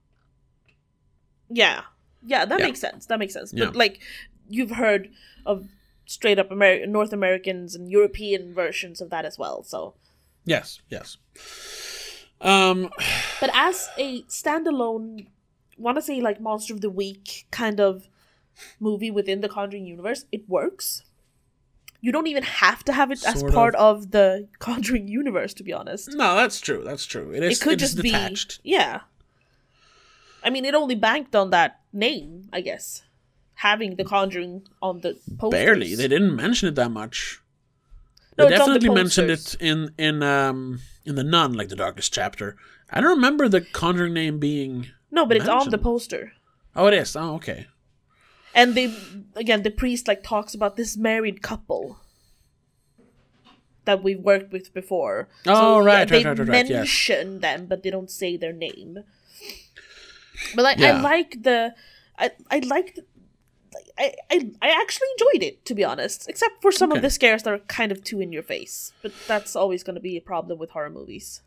Yeah, that makes sense. Yeah. But like, you've heard of straight up North Americans and European versions of that as well. So. Yes. But as a standalone, want to say like Monster of the Week kind of movie within the Conjuring universe, it works. You don't even have to have it as part of the Conjuring universe, to be honest. No, that's true. It could just be detached. Yeah. I mean, it only banked on that name, I guess. Having the Conjuring on the posters. Barely. They didn't mention it that much. No, they definitely mentioned it in The Nun, like the darkest chapter. I don't remember the Conjuring name being mentioned. It's on the poster. Oh, it is? Oh, okay. And the priest like talks about this married couple that we've worked with before. Oh, so, right. They mention them, but they don't say their name. But like, I actually enjoyed it, to be honest, except for some of the scares that are kind of too in your face. But that's always going to be a problem with horror movies.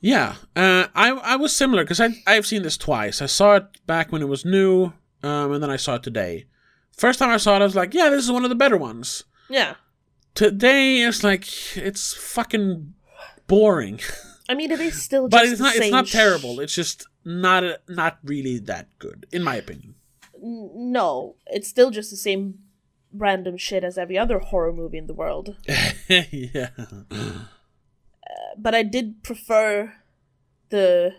Yeah, I was similar because I've seen this twice. I saw it back when it was new. And then I saw it today. First time I saw it, I was like, yeah, this is one of the better ones. Yeah. Today, it's like, it's fucking boring. I mean, it is still just But it's not terrible. It's just not really that good, in my opinion. No, it's still just the same random shit as every other horror movie in the world. Yeah. But I did prefer the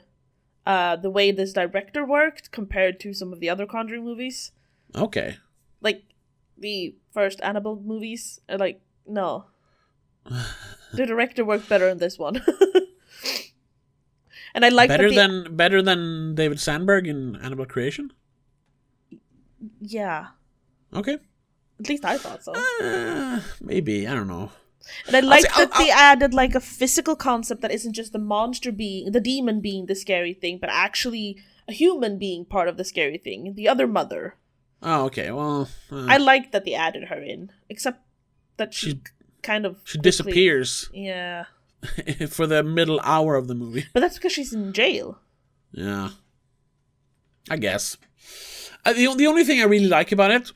way this director worked compared to some of the other Conjuring movies. Okay. Like, the first Annabelle movies. Like, no. The director worked better in this one. And I like better than David Sandberg in Annabelle Creation. Yeah. Okay. At least I thought so. Maybe, I don't know. And I like that they added like a physical concept that isn't just the monster being, the demon being the scary thing, but actually a human being part of the scary thing, the other mother. Oh, okay. Well, I like that they added her in, except that she kind of quickly disappears. Yeah. For the middle hour of the movie. But that's because she's in jail. Yeah. I guess. The only thing I really like about it,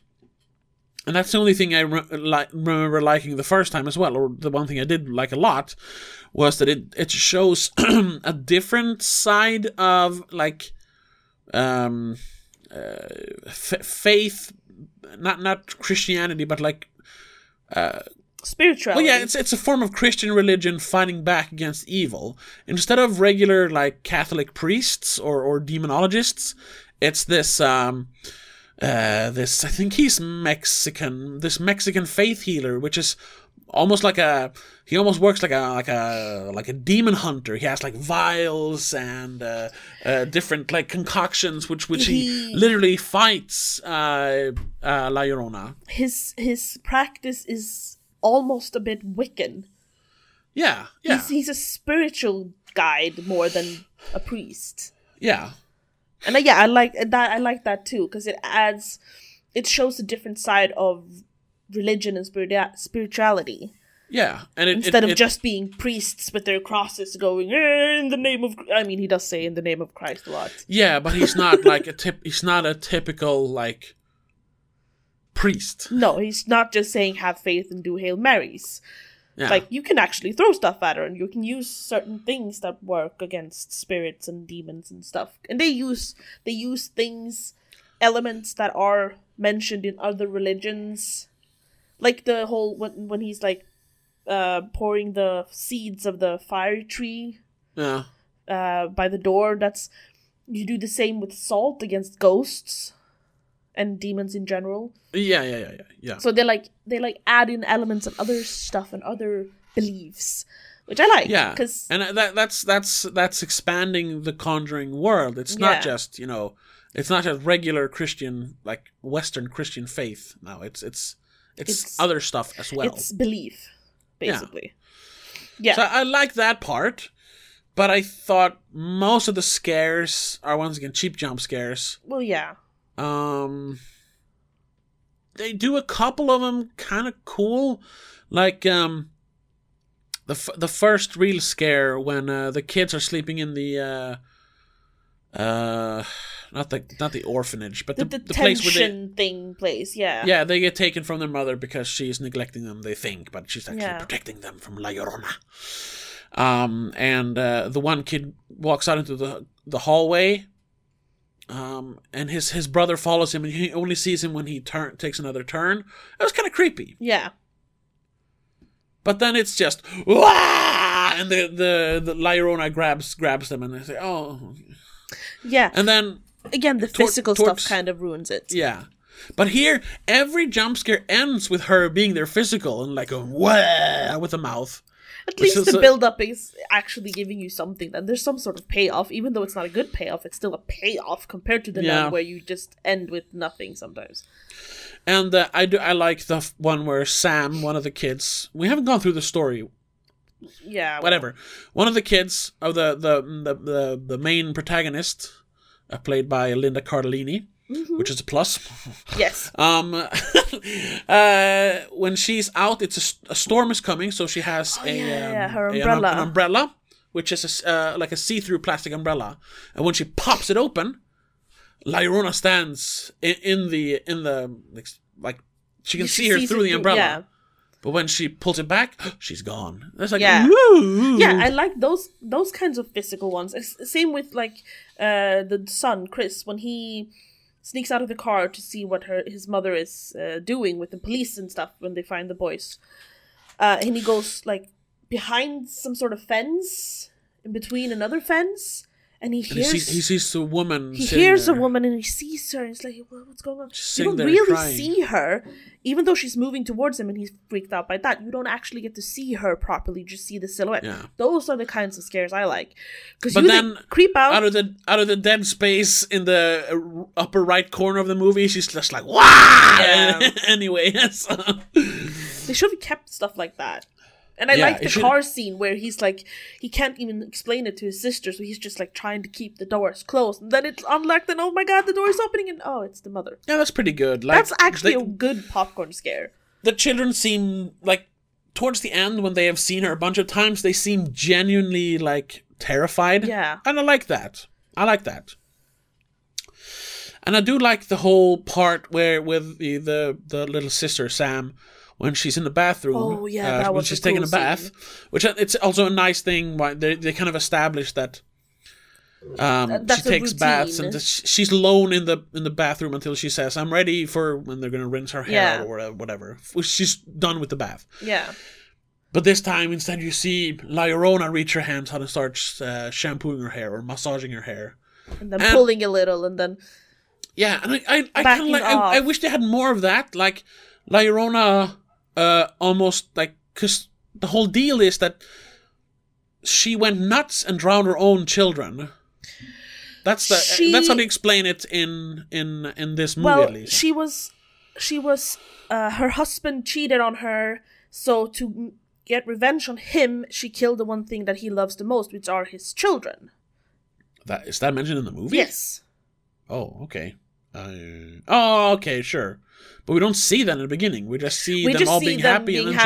and that's the only thing I remember liking the first time as well, or the one thing I did like a lot, was that it shows a different side of, like, faith, not Christianity, but like... spirituality. Well, yeah, it's a form of Christian religion fighting back against evil. Instead of regular, like, Catholic priests or demonologists, it's this... I think he's Mexican. This Mexican faith healer, which is almost like a, he almost works like a demon hunter. He has like vials and different like concoctions, which he literally fights La Llorona. His practice is almost a bit Wiccan. Yeah, yeah. He's a spiritual guide more than a priest. Yeah. And yeah, I like that too, because it shows a different side of religion and spirituality. Yeah, and instead of just being priests with their crosses going in the name of. I mean, he does say in the name of Christ a lot. Yeah, but he's not like he's not a typical like priest. No, he's not just saying have faith and do Hail Marys. Yeah. Like, you can actually throw stuff at her, and you can use certain things that work against spirits and demons and stuff. And they use things, elements that are mentioned in other religions, like the whole when he's like pouring the seeds of the fire tree, yeah, by the door. That's, you do the same with salt against ghosts and demons in general. Yeah. So they add in elements of other stuff and other beliefs, which I like. Yeah, and that's expanding the Conjuring world. It's not just, you know, it's not just regular Christian, like Western Christian faith. Now it's other stuff as well. It's belief, basically. Yeah. So I like that part. But I thought most of the scares are once again cheap jump scares. Well, yeah. They do a couple of them kind of cool, like the first real scare when the kids are sleeping in the not the orphanage, but the place where the thing place, yeah, they get taken from their mother because she's neglecting them, they think, but she's actually protecting them from La Llorona. And the one kid walks out into the hallway. And his brother follows him, and he only sees him when he takes another turn. It was kind of creepy. Yeah. But then it's just, wah! And the La Llorona grabs them, and they say, oh. Yeah. And then again, the physical stuff kind of ruins it. Yeah. But here, every jump scare ends with her being there physical and like a wah with a mouth. At least the build-up is actually giving you something. And there's some sort of payoff. Even though it's not a good payoff, it's still a payoff compared to the one where you just end with nothing sometimes. And I like the one where Sam, one of the kids... We haven't gone through the story. Yeah. Whatever. One of the kids, of the main protagonist, played by Linda Cardellini, which is a plus. Yes. When she's out, it's a storm is coming, so she has her umbrella. An umbrella, which is like a see-through plastic umbrella, and when she pops it open, La Llorona stands in the she can see her through the umbrella. Yeah. But when she pulls it back, she's gone. That's like, woo! Yeah, I like those kinds of physical ones. Same with like the son Chris when he sneaks out of the car to see what his mother is doing with the police and stuff when they find the boys. And he goes like behind some sort of fence, in between another fence, and he hears a woman and he sees her and he's like, what's going on? You don't really see her, even though she's moving towards him, and he's freaked out by that. You don't actually get to see her properly, just see the silhouette. Yeah. Those are the kinds of scares I like, because you then like, creep out of the dead space in the upper right corner of the movie. She's just like, wow. Yeah. Anyway, so. They should have kept stuff like that. And I like the car scene where he's like, he can't even explain it to his sister, so he's just like trying to keep the doors closed. And then it's unlocked, and oh my god, the door is opening, and oh, it's the mother. Yeah, that's pretty good. Like, that's actually a good popcorn scare. The children seem, like, towards the end when they have seen her a bunch of times, they seem genuinely, like, terrified. Yeah. And I like that. And I do like the whole part where, with the little sister, Sam, when she's in the bathroom, when she's taking a bath, which it's also a nice thing. Why they kind of establish that she takes baths and she's alone in the bathroom until she says, "I'm ready for when they're gonna rinse her hair or whatever." She's done with the bath. Yeah. But this time, instead, you see La Llorona reach her hands out and starts shampooing her hair or massaging her hair, and then pulling a little, and then and I kind of like I wish they had more of that, like La Llorona. Almost like, because the whole deal is that she went nuts and drowned her own children. That's how they explain it in this movie. Well, at least she was her husband cheated on her, so to get revenge on him, she killed the one thing that he loves the most, which are his children. Is that mentioned in the movie? Yes. Oh, okay. Sure. But we don't see that in the beginning. We just see them all being happy, and then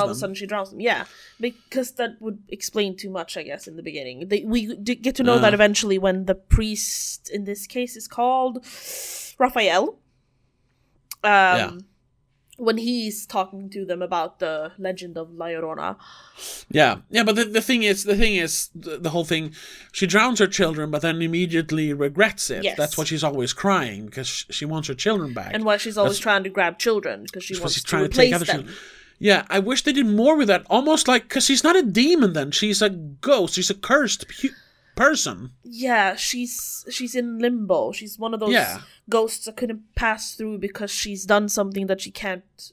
all of a sudden she drowns them. Yeah, because that would explain too much, I guess, in the beginning. We get to know that eventually when the priest, in this case, is called Raphael. When he's talking to them about the legend of La Llorona. Yeah, but the whole thing, she drowns her children, but then immediately regrets it. Yes. That's why she's always crying, because she wants her children back. And why she's always trying to grab children, because she wants to replace them. Children. Yeah, I wish they did more with that. Almost like, because she's not a demon then. She's a ghost. She's a cursed person. Yeah, she's in limbo. She's one of those ghosts that couldn't pass through because she's done something that she can't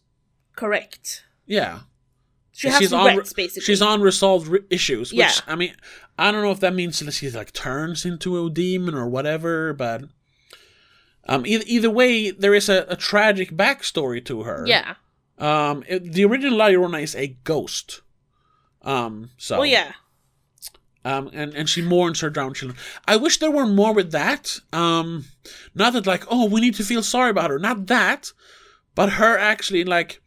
correct. Yeah. She's regrets, basically. She's unresolved issues, which, I mean, I don't know if that means that she, like, turns into a demon or whatever, but either way, there is a tragic backstory to her. Yeah. The original La Llorona is a ghost. So. Oh, yeah. And she mourns her drowned children. I wish there were more with that. Not that, like, oh, we need to feel sorry about her. Not that. But her actually, like,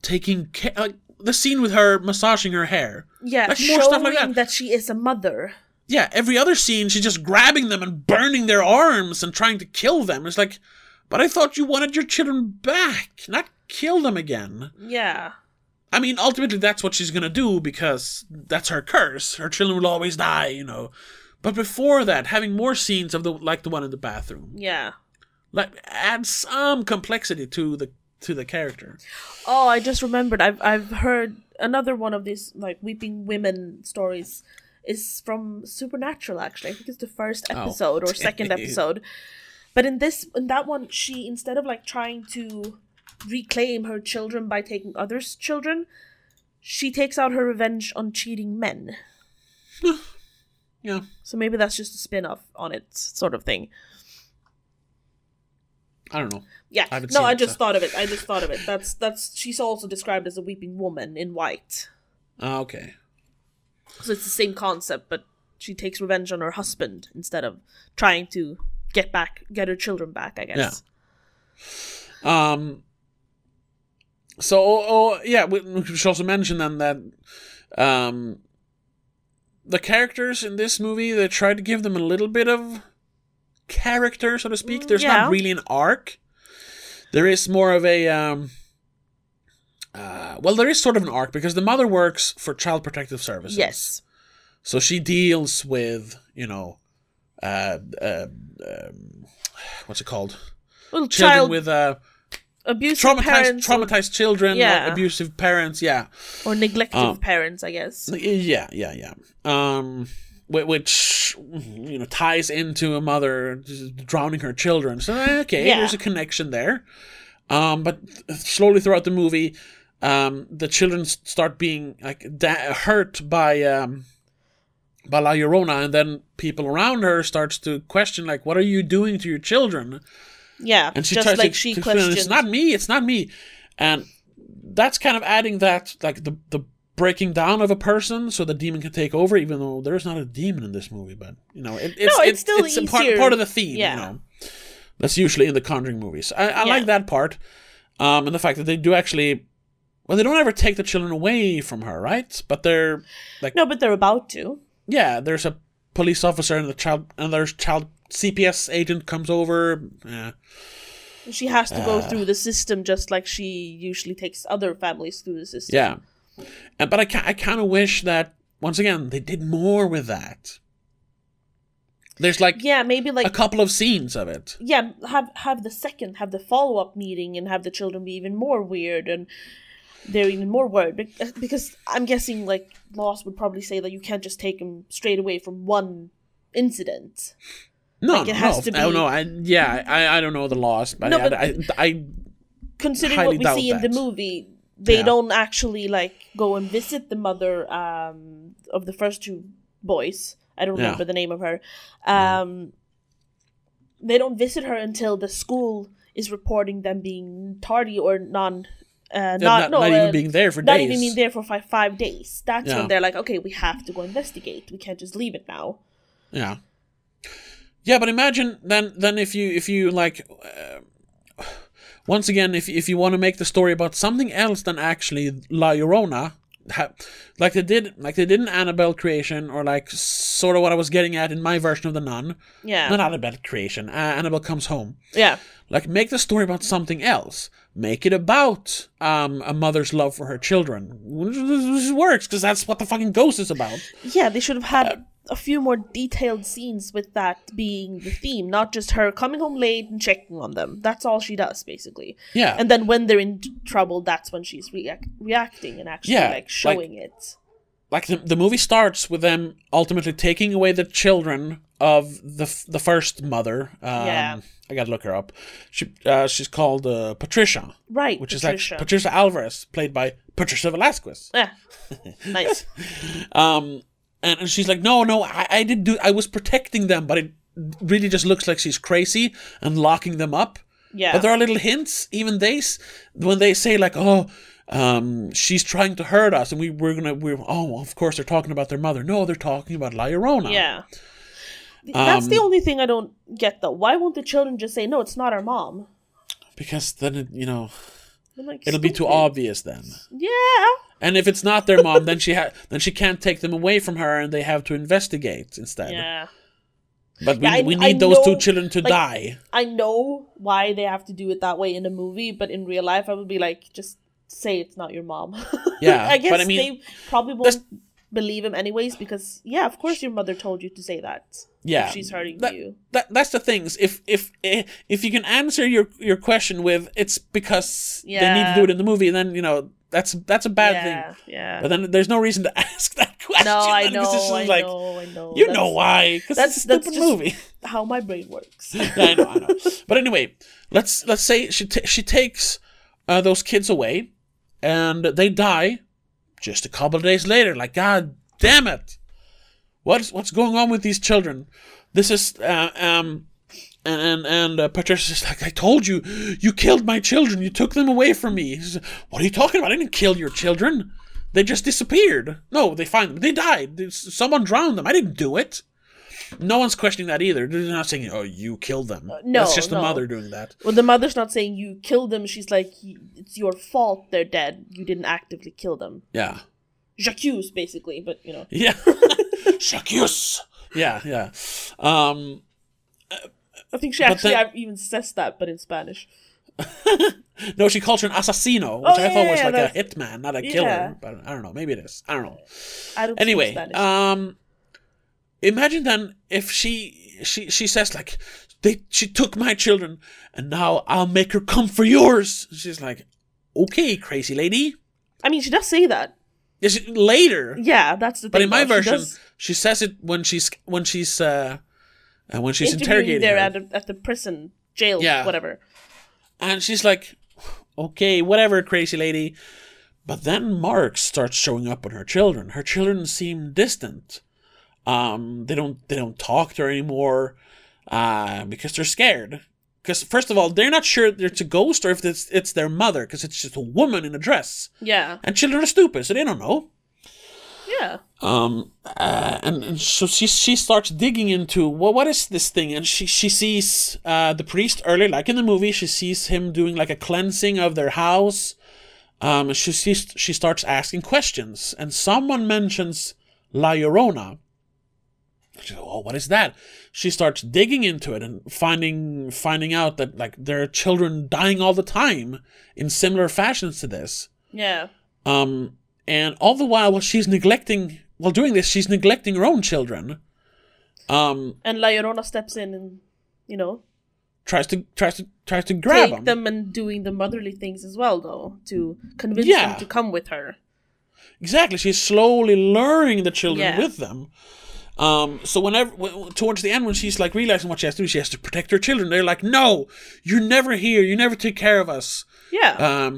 taking care. Like, the scene with her massaging her hair. Yeah, like, more stuff like that she is a mother. Yeah, every other scene, she's just grabbing them and burning their arms and trying to kill them. It's like, but I thought you wanted your children back, not kill them again. Yeah. I mean, ultimately, that's what she's going to do, because that's her curse. Her children will always die, you know. But before that, having more scenes of the one in the bathroom. Yeah. Like, add some complexity to the character. Oh, I just remembered. I've heard another one of these, like, weeping women stories is from Supernatural, actually. I think it's the first episode or second episode. But in that one, she, instead of, like, trying to reclaim her children by taking others' children, she takes out her revenge on cheating men. Yeah. So maybe that's just a spin-off on it, sort of thing. I don't know. Yeah. I just thought of it. That's she's also described as a weeping woman in white. Okay. So it's the same concept, but she takes revenge on her husband instead of trying to get her children back, I guess. Yeah. So, we should also mention then that the characters in this movie, they try to give them a little bit of character, so to speak. There's not really an arc. There is more of a... there is sort of an arc, because the mother works for Child Protective Services. Yes. So she deals with, you know, what's it called? Well, children with... Traumatized children, abusive parents, or neglective parents, I guess. Yeah. which, you know, ties into a mother drowning her children. So, okay, yeah, there's a connection there. But slowly throughout the movie, the children start being like hurt by La Llorona, and then people around her starts to question, like, what are you doing to your children? Yeah, and she just tries like to, she questions. It's not me, it's not me. And that's kind of adding that, like, the breaking down of a person so the demon can take over, even though there's not a demon in this movie. But, you know, it's a part of the theme, yeah, you know. That's usually in the Conjuring movies. I like that part. And the fact that they do actually... Well, they don't ever take the children away from her, right? But they're... like, no, but they're about to. Yeah, there's a police officer and the child... And there's child... CPS agent comes over. Yeah. She has to go through the system just like she usually takes other families through the system. Yeah. But I kind of wish that, once again, they did more with that. There's like, yeah, maybe like a couple of scenes of it. Yeah, have the follow-up meeting and have the children be even more weird and they're even more worried. Because I'm guessing like Lost would probably say that you can't just take them straight away from one incident. No, like it has to be... I don't know. I don't know the Lost, but, no, but I considering what we see in the movie, they don't actually like go and visit the mother of the first two boys. I don't remember the name of her. They don't visit her until the school is reporting them being tardy or not even being there for 5 days. That's when they're like, okay, we have to go investigate. We can't just leave it now. Yeah. Yeah, but imagine then if you like, once again, if you want to make the story about something else than actually La Llorona, like they did in Annabelle Creation, or like sort of what I was getting at in my version of The Nun. Yeah. Not Annabelle Creation. Annabelle Comes Home. Yeah. Like, make the story about something else. Make it about a mother's love for her children. This works because that's what the fucking Ghost is about. Yeah, they should have had a few more detailed scenes with that being the theme, not just her coming home late and checking on them. That's all she does, basically. Yeah. And then when they're in trouble, that's when she's reacting and actually like showing it. Like the movie starts with them ultimately taking away the children of the first mother. I gotta look her up. She's called Patricia, right? Which is like Patricia Alvarez, played by Patricia Velasquez. Yeah, nice. And she's like, no, I was protecting them, but it really just looks like she's crazy and locking them up. Yeah. But there are little hints, even when they say like, she's trying to hurt us, and of course they're talking about their mother. No, they're talking about La Llorona. Yeah. That's the only thing I don't get though. Why won't the children just say, no, it's not our mom? Because then, it'll be too obvious then. Yeah. And if it's not their mom, then she can't take them away from her, and they have to investigate instead. Yeah. But we need those two children to die. I know why they have to do it that way in a movie, but in real life, I would be like, just say it's not your mom. Yeah, I guess they probably won't believe him anyways, because of course your mother told you to say that. Yeah, if she's hurting you. That's the thing. If you can answer your question with it's because they need to do it in the movie, then that's a bad thing. Yeah. But then there's no reason to ask that question. No, I know. You know why? Because it's a stupid movie. How my brain works. Yeah, I know. But anyway, let's say she takes those kids away, and they die. Just a couple of days later, like, God damn it! What's going on with these children? This is and Patricia's like, I told you, you killed my children. You took them away from me. Says, what are you talking about? I didn't kill your children. They just disappeared. No, they find them. They died. Someone drowned them. I didn't do it. No one's questioning that either. They're not saying, oh, you killed them. No, that's just the mother doing that. Well, the mother's not saying you killed them. She's like, it's your fault they're dead. You didn't actively kill them. Yeah. J'accuse, basically, but, Yeah. J'accuse. Yeah. I think she actually even says that, but in Spanish. No, she calls her an asesino, which I thought was like a hitman, not a killer. Yeah. But I don't know. Maybe it is. I don't know. I don't anyway, Spanish. Imagine then if she says like, she took my children and now I'll make her come for yours. She's like, okay, crazy lady. I mean, she does say that. Yes, later. Yeah, that's the thing. But in my version, she says it when she's interrogating there at the prison jail, yeah, whatever. And she's like, "Okay, whatever, crazy lady." But then Mark starts showing up on her children. Her children seem distant. They don't talk to her anymore because they're scared. Because first of all, they're not sure if it's a ghost or if it's their mother, because it's just a woman in a dress. Yeah. And children are stupid, so they don't know. Yeah. And so she starts digging into, well, what is this thing? And she sees the priest earlier, like in the movie. She sees him doing like a cleansing of their house. And she starts asking questions, and someone mentions La Llorona. She's like, oh, what is that? She starts digging into it and finding out that like there are children dying all the time in similar fashions to this. Yeah. And all the while she's neglecting her own children. And La Llorona steps in and, you know, tries to grab them and doing the motherly things as well, though, to convince them to come with her. Exactly. She's slowly luring the children with them. So towards the end, when she's like realizing what she has to do, she has to protect her children. They're like, no, you're never here. You never take care of us. Yeah.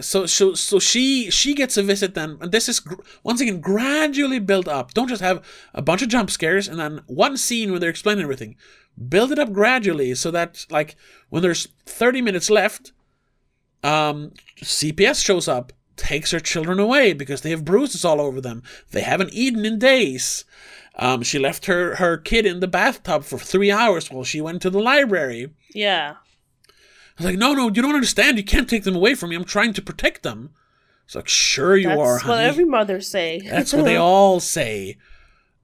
So she gets a visit then. And this is, once again, gradually built up. Don't just have a bunch of jump scares and then one scene where they're explaining everything. Build it up gradually so that, like, when there's 30 minutes left, CPS shows up. Takes her children away because they have bruises all over them. They haven't eaten in days. She left her kid in the bathtub for 3 hours while she went to the library. Yeah. I was like, no, you don't understand. You can't take them away from me. I'm trying to protect them. It's like, sure you are, honey. That's what every mother say. That's what they all say.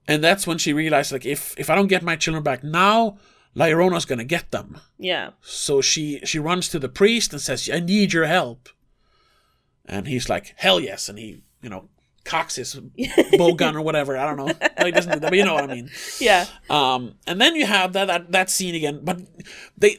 And that's when she realized, like, if I don't get my children back now, La Llorona's going to get them. Yeah. So she runs to the priest and says, I need your help. And he's like, hell yes. And he, you know, cocks his bow gun or whatever. I don't know. No, he doesn't do that, but you know what I mean. Yeah. And then you have that scene again. But they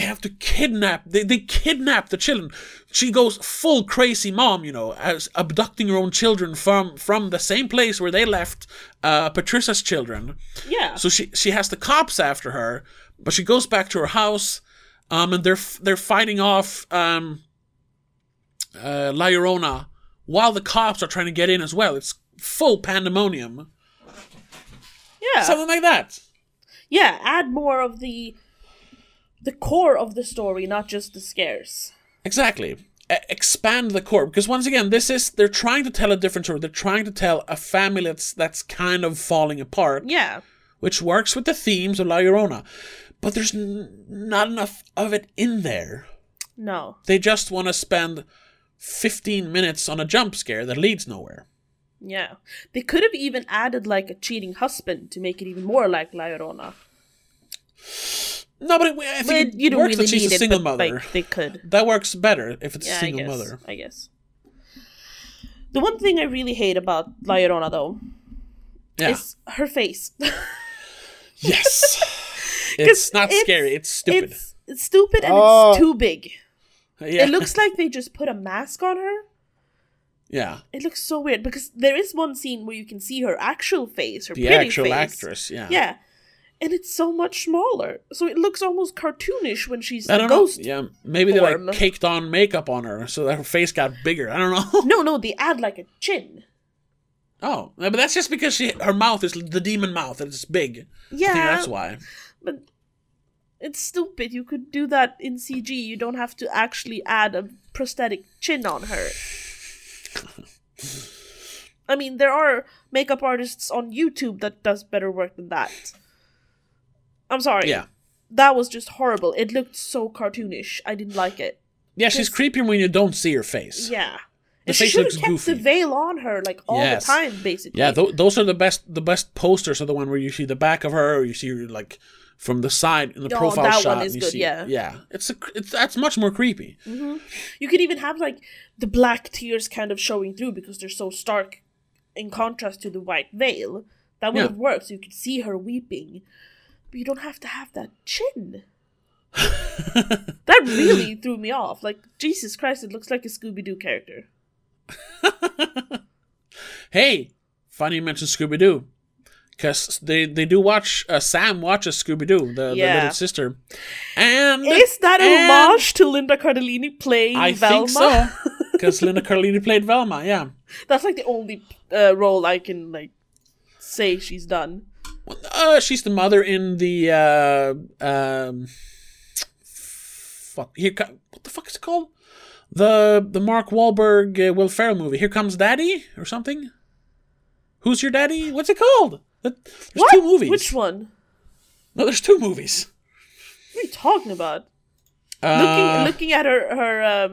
have to kidnap. They kidnap the children. She goes full crazy mom, you know, as abducting her own children from the same place where they left Patricia's children. Yeah. So she has the cops after her. But she goes back to her house. And they're fighting off... La Llorona while the cops are trying to get in as well. It's full pandemonium. Yeah. Something like that. Yeah, add more of the core of the story, not just the scares. Exactly. Expand the core, because once again, they're trying to tell a different story. They're trying to tell a family that's kind of falling apart. Yeah. Which works with the themes of La Llorona. But there's not enough of it in there. No. They just want to spend 15 minutes on a jump scare that leads nowhere. Yeah. They could have even added like a cheating husband to make it even more like La Llorona. No, but I think it works that she's a single mother. Like, they could. That works better if it's a single mother. I guess. The one thing I really hate about La Llorona, though, is her face. Yes. It's not scary. It's stupid. It's stupid and it's too big. Yeah. It looks like they just put a mask on her. Yeah. It looks so weird because there is one scene where you can see her actual face, the pretty actress, yeah. Yeah. And it's so much smaller. So it looks almost cartoonish when she's a ghost. Yeah, maybe they like caked on makeup on her so that her face got bigger. I don't know. No, they add like a chin. Oh, but that's just because her mouth is the demon mouth and it's big. Yeah. I think that's why. But it's stupid. You could do that in CG. You don't have to actually add a prosthetic chin on her. I mean, there are makeup artists on YouTube that does better work than that. I'm sorry. Yeah. That was just horrible. It looked so cartoonish. I didn't like it. Yeah, she's creepier when you don't see her face. Yeah. The face looks goofy. She should have kept the veil on her like all the time, basically. Yeah, those are the best posters are the one where you see the back of her or you see her like... from the side in the profile that shot, one is good, see, yeah. It's that's much more creepy. Mm-hmm. You could even have like the black tears kind of showing through because they're so stark, in contrast to the white veil. That would have worked. So you could see her weeping, but you don't have to have that chin. That really threw me off. Like, Jesus Christ, it looks like a Scooby Doo character. Hey, funny you mentioned Scooby Doo, because they do watch Sam watches Scooby Doo, the little sister. And is that an homage to Linda Cardellini playing Velma? I think so, because Linda Cardellini played Velma. Yeah, that's like the only role I can say she's done. She's the mother in the what the fuck is it called? The Mark Wahlberg Will Ferrell movie. Here Comes Daddy or something. Who's Your Daddy? What's it called? There's what? Two movies. Which one? No, there's two movies. What are you talking about? Looking at her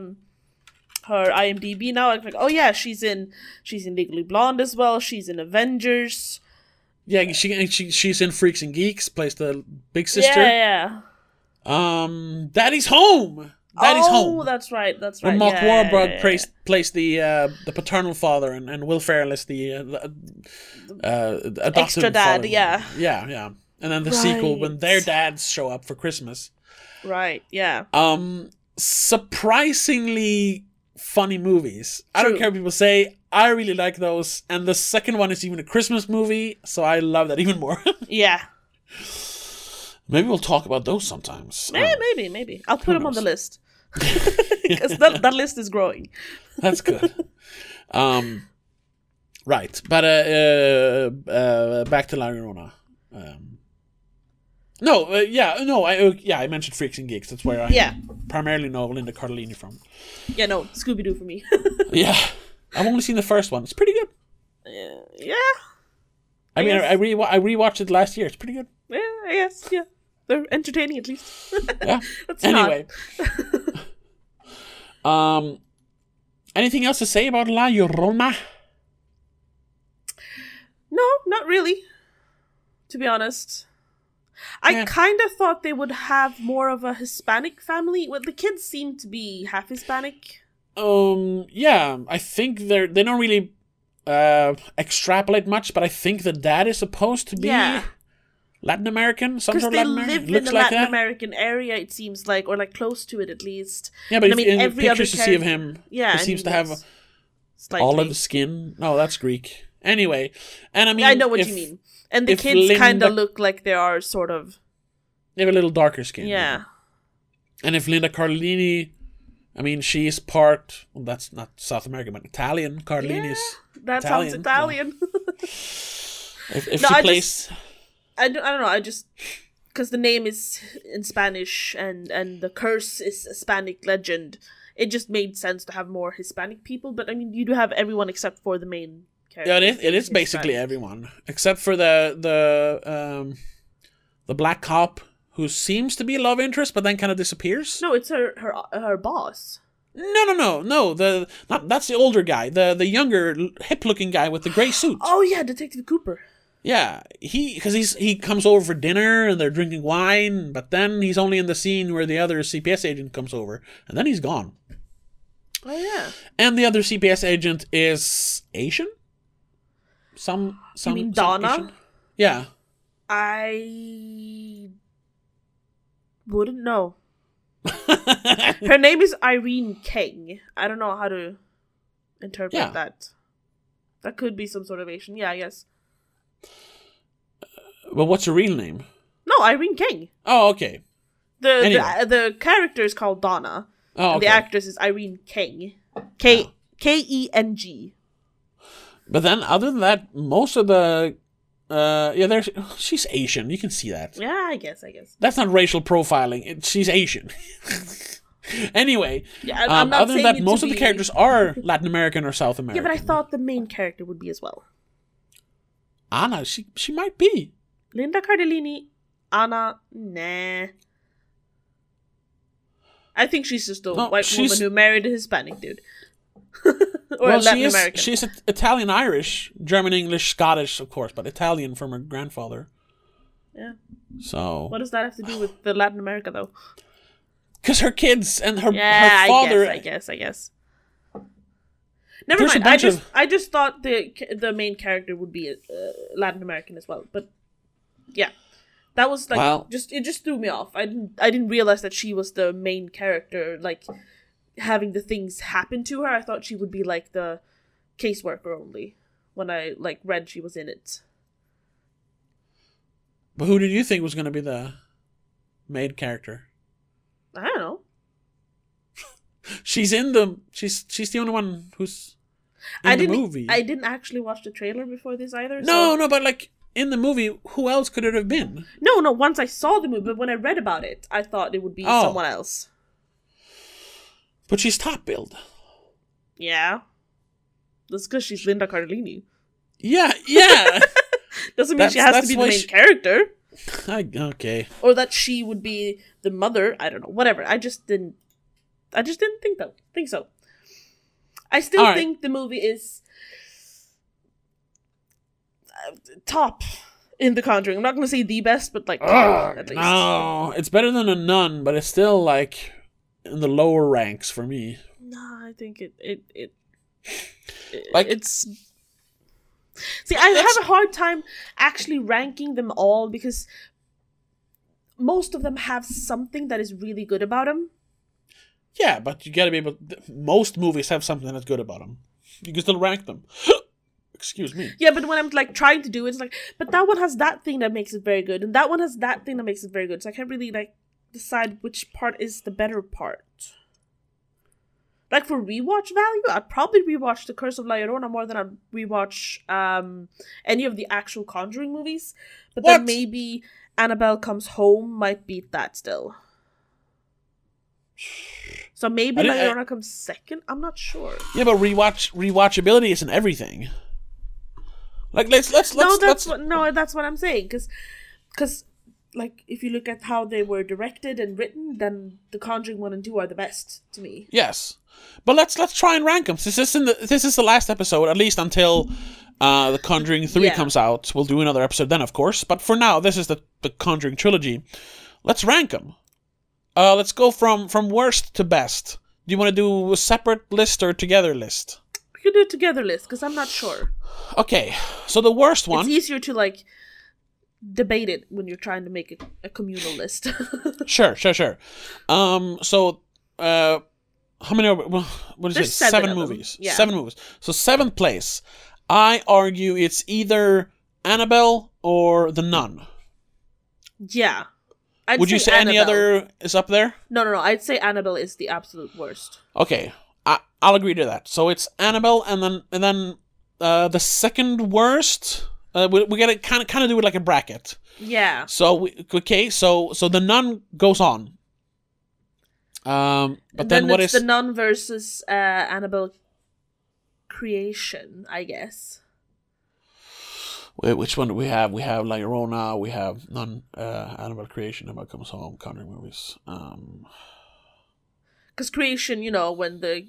IMDb now, I'm like, oh yeah, she's in Legally Blonde as well. She's in Avengers. Yeah, she's in Freaks and Geeks. Plays the big sister. Yeah, yeah. Daddy's Home. Daddy's Home. Oh, that's right. Where Mark Wahlberg plays the paternal father, and Will Ferrell is the adopted extra dad. Father. Yeah, yeah, yeah. And then the sequel when their dads show up for Christmas. Right. Yeah. Surprisingly funny movies. True. I don't care what people say. I really like those, and the second one is even a Christmas movie, so I love that even more. Yeah. Maybe we'll talk about those sometimes. Maybe. I'll put them on the list. Because that list is growing. That's good. Right. But back to La Llorona. I mentioned Freaks and Geeks. That's where I primarily know Linda Cardellini from. Yeah, no, Scooby Doo for me. Yeah. I've only seen the first one. It's pretty good. Yeah. I rewatched it last year. It's pretty good. Yeah, I guess. Yeah, they're entertaining at least. Yeah. Anyway. Anything else to say about La Llorona? No, not really. To be honest, I kind of thought they would have more of a Hispanic family. Well, the kids seem to be half Hispanic. Yeah, I think they don't really extrapolate much, but I think the dad is supposed to be Latin American, some sort of Latin American. Because they live in the Latin American area, it seems like, or close to it at least. Yeah, but I mean, in the pictures you see of him, he seems to have olive skin. No, that's Greek. Anyway, and I mean, I know what you mean. And the kids kind of look like they are sort of. They have a little darker skin. Yeah. And if Linda Cardellini. I mean, she is part... Well, that's not South American, but Italian. Cardellini is that Italian. Sounds Italian. So. I don't know. I just... Because the name is in Spanish and the curse is a Hispanic legend. It just made sense to have more Hispanic people. But, I mean, you do have everyone except for the main character. Yeah, it is basically everyone. Except for the black cop... Who seems to be a love interest, but then kind of disappears? No, it's her boss. No. That's the older guy, the younger, hip-looking guy with the gray suit. Oh yeah, Detective Cooper. Yeah, he comes over for dinner and they're drinking wine, but then he's only in the scene where the other CPS agent comes over, and then he's gone. Oh yeah. And the other CPS agent is Asian. You mean Donna? Asian? Yeah. I wouldn't know. Her name is Irene Keng. I don't know how to interpret that. That could be some sort of Asian. Yeah, I guess. Well, what's her real name? No, Irene Keng. Oh, okay. The character is called Donna. Oh, okay. And the actress is Irene Keng. Keng. But then, other than that, most of the... she's Asian. You can see that. Yeah, I guess. That's not racial profiling. She's Asian. Anyway, I'm not other than that, most of the characters are Latin American or South American. Yeah, but I thought the main character would be as well. Anna, she might be. Linda Cardellini, Anna, nah. I think she's just a white woman who married a Hispanic dude. Or well, Latin American. She's Italian, Irish, German, English, Scottish, of course, but Italian from her grandfather. Yeah. So. What does that have to do with the Latin America, though? Because her kids and her father. I guess. Never mind. I just thought the main character would be Latin American as well, but yeah, that was like it just threw me off. I didn't realize that she was the main character. having the things happen to her. I thought she would be like the caseworker only when I like read she was in it. But who did you think was going to be the maid character? I don't know. She's the only one who's in the movie. I didn't actually watch the trailer before this either. No, but like in the movie, who else could it have been? No, once I saw the movie, but when I read about it, I thought it would be someone else. But she's top billed. Yeah. That's because she's Linda Cardellini. Yeah. Doesn't mean she has to be the main character. Okay. Or that she would be the mother. I don't know. Whatever. I just didn't think so. I still think the movie is top in The Conjuring. I'm not going to say the best, but like top, at least. No, it's better than A Nun, but it's still like in the lower ranks for me. No, I think it's. See, I have a hard time actually ranking them all because most of them have something that is really good about them. Yeah, but you gotta be able... Most movies have something that's good about them. You can still rank them. Excuse me. Yeah, but when I'm like trying to do it, it's like, but that one has that thing that makes it very good, and that one has that thing that makes it very good. So I can't really like decide which part is the better part. Like for rewatch value, I'd probably rewatch The Curse of La Llorona more than I'd rewatch any of the actual Conjuring movies. But then maybe Annabelle Comes Home might beat that still. So maybe La Llorona comes second? I'm not sure. Yeah, but rewatchability isn't everything. Like that's what I'm saying. Because like if you look at how they were directed and written, then The Conjuring 1 and 2 are the best to me. Yes. But let's try and rank them. This is the last episode, at least until The Conjuring 3 comes out. We'll do another episode then, of course. But for now, this is the Conjuring trilogy. Let's rank them. Let's go from worst to best. Do you want to do a separate list or together list? We could do a together list, because I'm not sure. Okay, so the worst one... It's easier to, like, debate it when you're trying to make a communal list. Sure. So, how many... There's seven movies. Yeah. 7 movies. So, 7th place. I argue it's either Annabelle or The Nun. Yeah. Would you say Annabelle. Any other is up there? No. I'd say Annabelle is the absolute worst. Okay, I'll agree to that. So it's Annabelle, and then the second worst. We gotta kind of do it like a bracket. Yeah. So so The Nun goes on. But then what is The Nun versus Annabelle Creation? I guess. Wait, which one do we have? We have La Llorona, we have Nun, Annabelle Creation, Annabelle Comes Home, Conjuring movies. Because Creation, you know, when the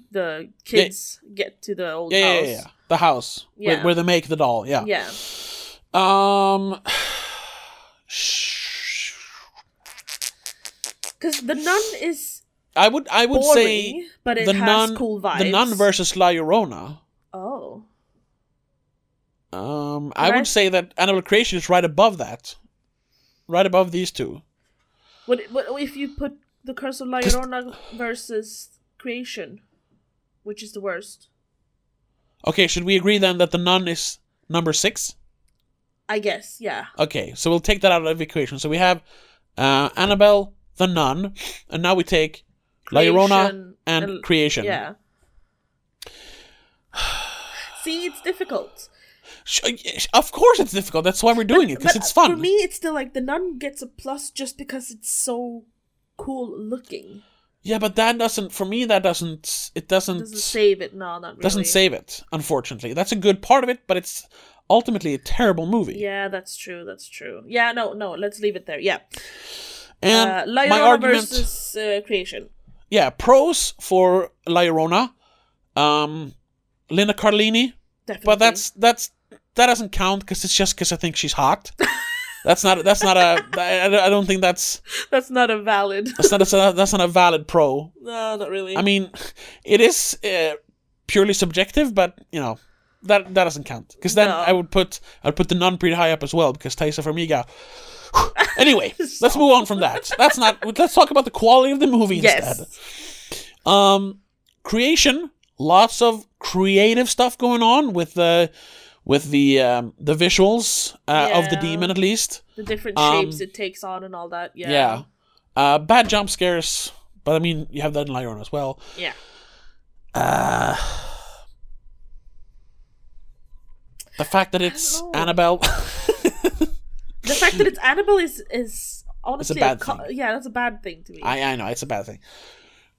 kids get to the old house. Yeah. The house. Yeah. Where they make the doll, yeah. Yeah. Because The Nun is I would boring, say but it has cool vibes. The Nun versus La Llorona. Oh. I would say that Annabelle Creation is right above that. Right above these two. What if you put The Curse of La Llorona versus Creation? Which is the worst? Okay, should we agree then that The Nun is number 6? I guess, yeah. Okay, so we'll take that out of the equation. So we have Annabelle, The Nun, and now we take Creation, La Llorona and Creation. Yeah. See, it's difficult. Of course it's difficult. That's why we're doing it, because it's fun. For me, it's still like The Nun gets a plus just because it's so cool looking. Yeah, but that doesn't... For me, that doesn't... It doesn't... Doesn't save it. No, not really. Doesn't save it, unfortunately. That's a good part of it, but it's ultimately a terrible movie. Yeah, that's true. Yeah, no. Let's leave it there. Yeah. And La Llorona versus Creation. Yeah, pros for La Llorona. Linda Cardellini. Definitely. But that doesn't count because it's just because I think she's hot. That's not a. I don't think that's. That's not a valid. That's not a valid pro. No, not really. I mean, it is purely subjective, but you know, that doesn't count because then no. I'd put The Nun pretty high up as well because Taissa Farmiga. Anyway, let's move on from that. Let's talk about the quality of the movie instead. Creation, lots of creative stuff going on with the visuals of the demon, at least. The different shapes it takes on and all that. Yeah. Yeah. Bad jump scares, but I mean, you have that in La Llorona as well. Yeah. The fact that it's Annabelle. The fact that it's Annabelle is honestly a bad thing. Yeah, that's a bad thing to me. I know, it's a bad thing.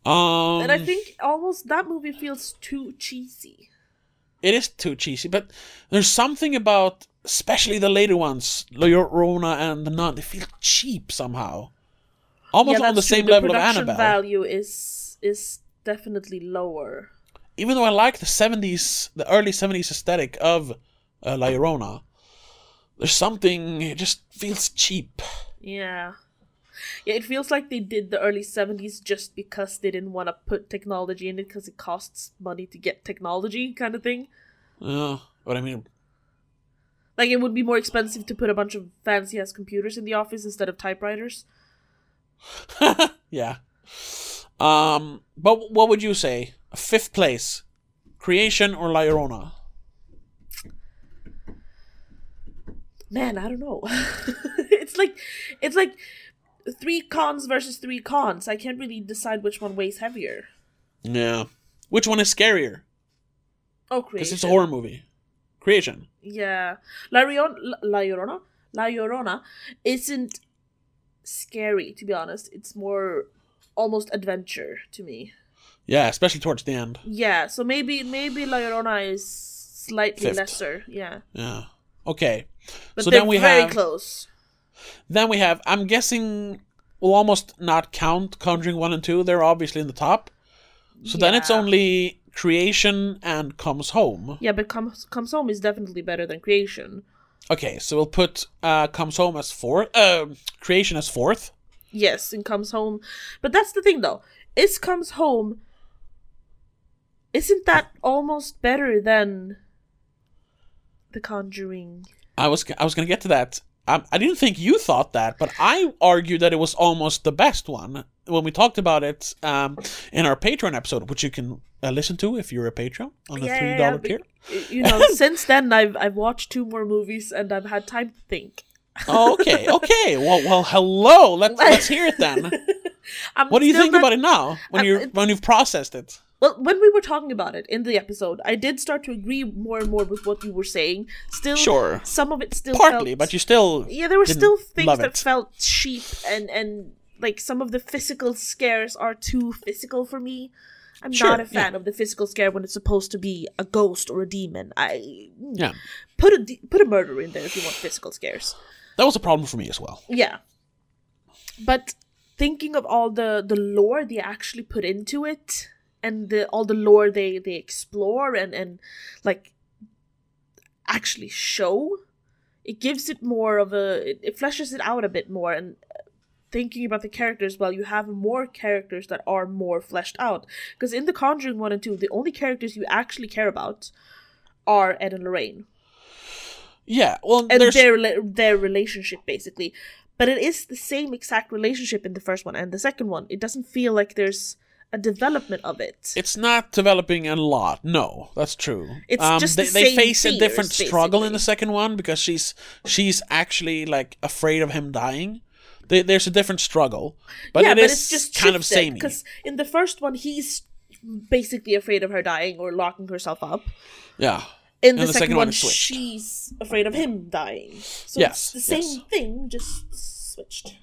And I think almost that movie feels too cheesy. It is too cheesy, but there's something about, especially the later ones, La Llorona and The Nun, they feel cheap somehow. Almost on the same level of Annabelle. The production value is definitely lower. Even though I like the 70s, the early 70s aesthetic of La Llorona, there's something, it just feels cheap. Yeah. Yeah, it feels like they did the early 70s just because they didn't want to put technology in it because it costs money to get technology kind of thing. What I mean. Like, it would be more expensive to put a bunch of fancy-ass computers in the office instead of typewriters. Yeah. But what would you say? Fifth place, Creation or La Llorona? Man, I don't know. It's like three cons versus three cons. I can't really decide which one weighs heavier. Yeah. Which one is scarier? Oh, Creation. Because it's a horror movie. Creation. Yeah. La Llorona isn't scary, to be honest. It's more almost adventure to me. Yeah, especially towards the end. Yeah, so maybe La Llorona is slightly fifth. Lesser. Yeah. Yeah. Okay. But so then we have... very close. Then we have, I'm guessing we'll almost not count Conjuring 1 and 2. They're obviously in the top. So then it's only Creation and Comes Home. Yeah, but Comes Home is definitely better than Creation. Okay, so we'll put Comes Home as fourth. Creation as fourth. Yes, and Comes Home. But that's the thing, though. Is Comes Home... Isn't that almost better than The Conjuring? I was going to get to that. I didn't think you thought that, but I argued that it was almost the best one when we talked about it in our Patreon episode, which you can listen to if you're a Patreon on the $3 tier. You know, since then I've watched 2 more movies and I've had time to think. Okay. Well, hello. Let's hear it then. What do you think about it now when you've processed it? Well, when we were talking about it in the episode, I did start to agree more and more with what you were saying. Still, sure. Some of it still partly, felt, but you still there were still things that felt cheap, and like some of the physical scares are too physical for me. I'm not a fan of the physical scare when it's supposed to be a ghost or a demon. Put a murder in there if you want physical scares. That was a problem for me as well. Yeah, but thinking of all the lore they actually put into it. And all the lore they explore and like actually show, it gives it more of a... It fleshes it out a bit more. And thinking about the characters, well, you have more characters that are more fleshed out. Because in The Conjuring 1 and 2, the only characters you actually care about are Ed and Lorraine. Yeah, well... And their relationship, basically. But it is the same exact relationship in the first one and the second one. It doesn't feel like there's... a development of it. It's not developing a lot. No, that's true. It's just they face fears, a different struggle basically. In the second one because she's actually like afraid of him dying. There's a different struggle, but it's just kind of samey. Because in the first one, he's basically afraid of her dying or locking herself up. Yeah. In the second one, she's afraid of him dying. So it's the same thing, just switched.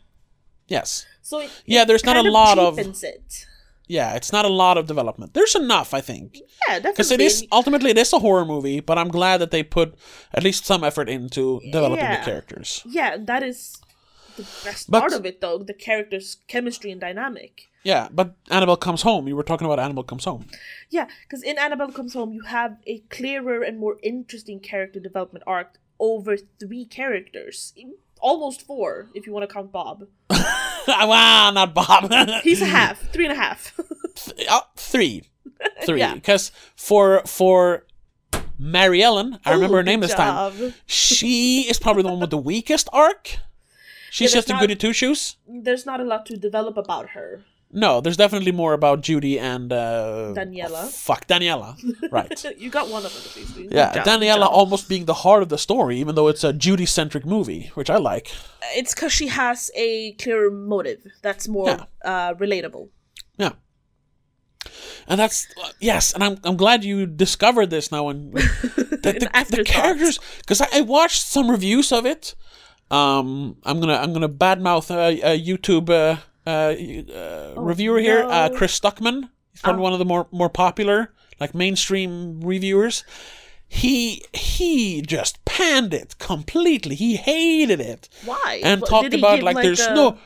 Yes. So it there's not a lot of it. Yeah, it's not a lot of development. There's enough, I think. Yeah, definitely. Because ultimately it is a horror movie, but I'm glad that they put at least some effort into developing the characters. Yeah, that is the best part of it, though. The characters' chemistry and dynamic. Yeah, but Annabelle Comes Home. You were talking about Annabelle Comes Home. Yeah, because in Annabelle Comes Home, you have a clearer and more interesting character development arc over 3 characters. Almost 4, if you want to count Bob. Well, not Bob. He's a half. 3.5. 3. 3. Because for Mary Ellen, I remember her name this time. She is probably the one with the weakest arc. She's just a goody two-shoes. There's not a lot to develop about her. No, there's definitely more about Judy and... Daniela. Oh, fuck, Daniela. Right. You got one of them at least. Yeah, Daniela almost being the heart of the story, even though it's a Judy-centric movie, which I like. It's because she has a clear motive that's more relatable. Yeah. And that's... Yes, and I'm glad you discovered this now. And the characters... Because I watched some reviews of it. I'm gonna badmouth a YouTube... reviewer here, Chris Stuckman. He's probably one of the more popular, like, mainstream reviewers. He just panned it completely. He hated it. Why? And talked about like there's no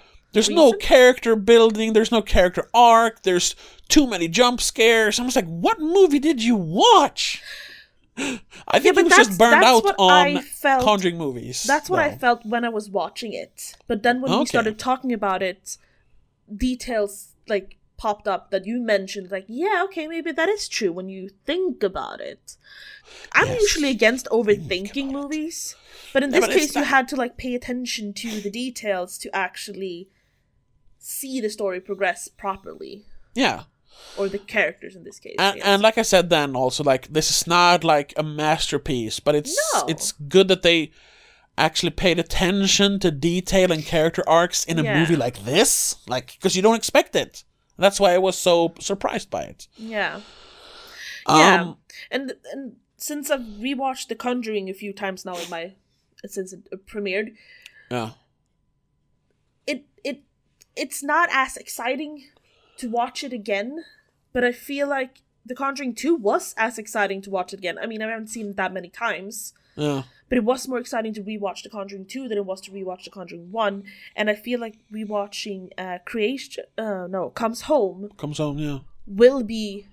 character building, there's no character arc, there's too many jump scares. I was like, what movie did you watch? I think he was just burned out on Conjuring movies. That's what I felt when I was watching it. But then when we started talking about it, details like popped up that you mentioned, like, yeah, okay, maybe that is true when you think about it. I'm usually against overthinking movies, but in this case you had to like pay attention to the details to actually see the story progress properly. Yeah. Or the characters in this case. And like I said then also, like, this is not like a masterpiece, but it's good that they actually paid attention to detail and character arcs in a movie like this, like, because you don't expect it. That's why I was so surprised by it. Yeah. And since I've rewatched The Conjuring a few times now since it premiered, it's not as exciting to watch it again, but I feel like The Conjuring 2 was as exciting to watch it again. I mean, I haven't seen it that many times. Yeah. But it was more exciting to rewatch The Conjuring 2 than it was to rewatch The Conjuring 1. And I feel like rewatching Comes Home, yeah, will be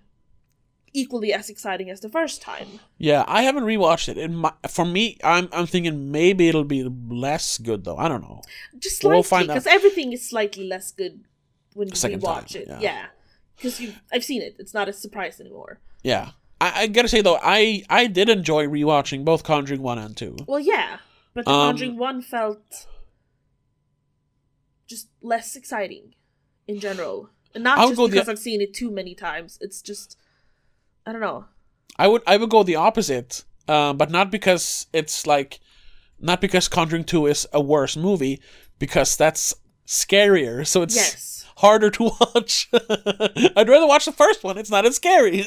equally as exciting as the first time. Yeah, I haven't rewatched it. For me, I'm thinking maybe it'll be less good though. I don't know. Just slightly, because everything is slightly less good when you watch it. Yeah. Because I've seen it. It's not a surprise anymore. Yeah. I gotta say, though, I did enjoy rewatching both Conjuring 1 and 2. Well, yeah. But the Conjuring 1 felt just less exciting in general. And not just because I've seen it too many times. It's just... I don't know. I would go the opposite. But not because it's like... Not because Conjuring 2 is a worse movie. Because that's scarier. So it's... Yes. Harder to watch. I'd rather watch the first one. It's not as scary.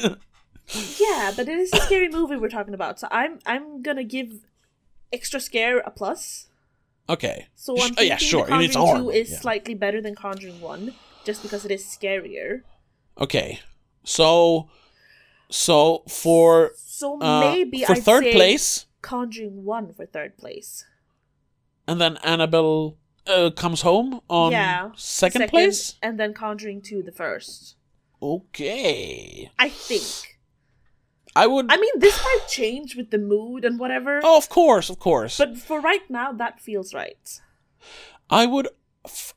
Yeah, but it is a scary movie we're talking about. So I'm gonna give Extra Scare a plus. Okay. So I'm thinking Conjuring 2 is slightly better than Conjuring 1, just because it is scarier. Okay. So maybe I'd say Conjuring 1 for third place. And then Annabelle Comes Home on second place, and then Conjuring 2 the first. Okay, I think I would. I mean, this might change with the mood and whatever. Oh, of course. But for right now, that feels right. I would,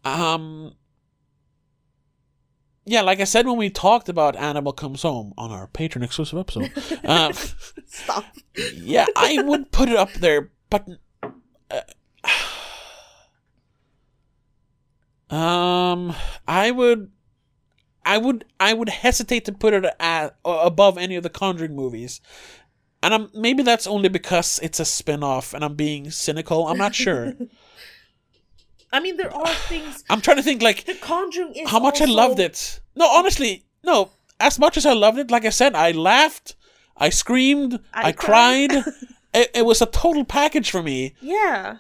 like I said when we talked about Annabelle Comes Home on our Patreon exclusive episode. Stop. Yeah, I would put it up there, but. I would hesitate to put it above any of the Conjuring movies, and maybe that's only because it's a spin-off and I'm being cynical. I'm not sure. I mean, there are things. I'm trying to think, like, The Conjuring is how much I loved it. No, honestly, no. As much as I loved it, like I said, I laughed, I screamed, I cried. It was a total package for me. Yeah.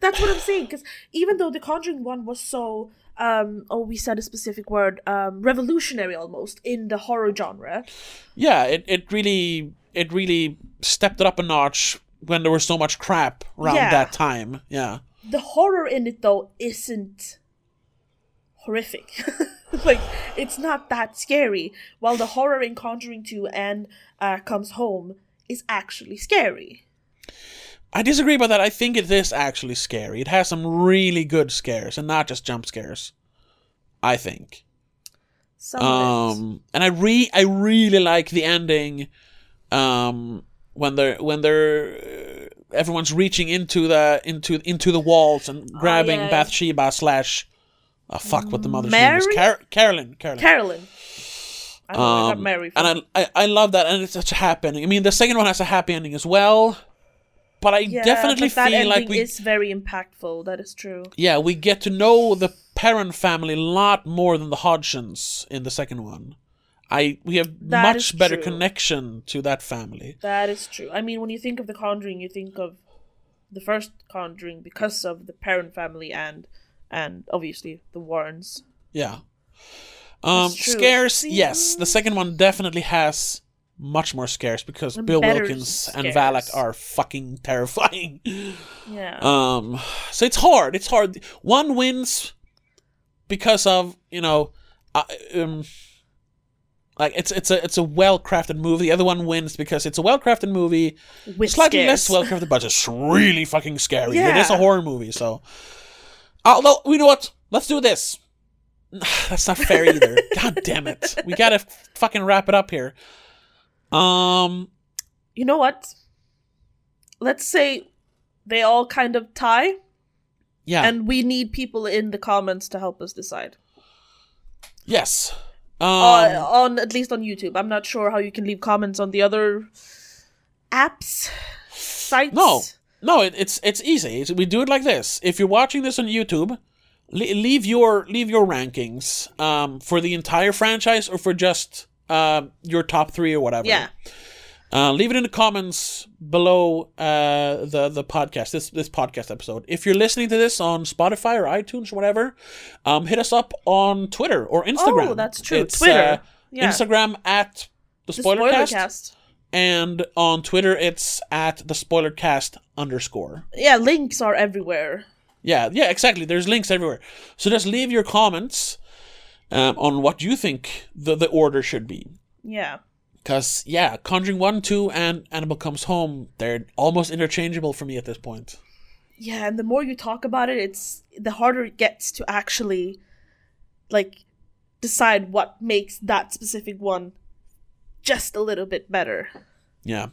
That's what I'm saying, because even though The Conjuring 1 was so, we said a specific word, revolutionary almost in the horror genre. Yeah, it really stepped it up a notch when there was so much crap around that time. Yeah. The horror in it, though, isn't horrific. Like, it's not that scary, while the horror in Conjuring 2 and Comes Home is actually scary. I disagree about that. I think it is actually scary. It has some really good scares and not just jump scares, I think. And I really like the ending when they're everyone's reaching into the walls and grabbing Bathsheba slash Oh, fuck, what the mother's name is. Carolyn. I don't know, I got Mary. And I love that, and it's such a happy ending. I mean, the second one has a happy ending as well. But I definitely feel like that ending is very impactful. That is true. Yeah, we get to know the Parent family a lot more than the Hodgsons in the second one. We have much better connection to that family. That is true. I mean, when you think of The Conjuring, you think of the first Conjuring because of the Parent family and obviously the Warrens. Yeah. Scares, yes. The second one definitely has much more scares because Bill Wilkins and Valak are fucking terrifying. Yeah. So it's hard. It's hard. One wins because of, you know, like it's a well-crafted movie. The other one wins because it's a well-crafted movie, with slightly less well-crafted, but it's really fucking scary. Yeah. It is a horror movie, so. Although, you know what? Let's do this. That's not fair either. God damn it! We gotta fucking wrap it up here. You know what? Let's say they all kind of tie. Yeah. And we need people in the comments to help us decide. Yes. At least on YouTube. I'm not sure how you can leave comments on the other apps, sites. No, it's easy. We do it like this. If you're watching this on YouTube, leave your rankings for the entire franchise or for just your top three or whatever. Yeah. Leave it in the comments below the podcast, this podcast episode. If you're listening to this on Spotify or iTunes or whatever, hit us up on Twitter or Instagram. Oh, that's true. It's, Twitter. Yeah. Instagram at the Spoilercast. And on Twitter, it's at the Spoilercast_. Yeah, links are everywhere. Yeah, exactly. There's links everywhere. So just leave your comments on what you think the order should be. Yeah. Because, yeah, Conjuring 1, 2, and Annabelle Comes Home, they're almost interchangeable for me at this point. Yeah, and the more you talk about it, the harder it gets to actually, like, decide what makes that specific one just a little bit better. Yeah.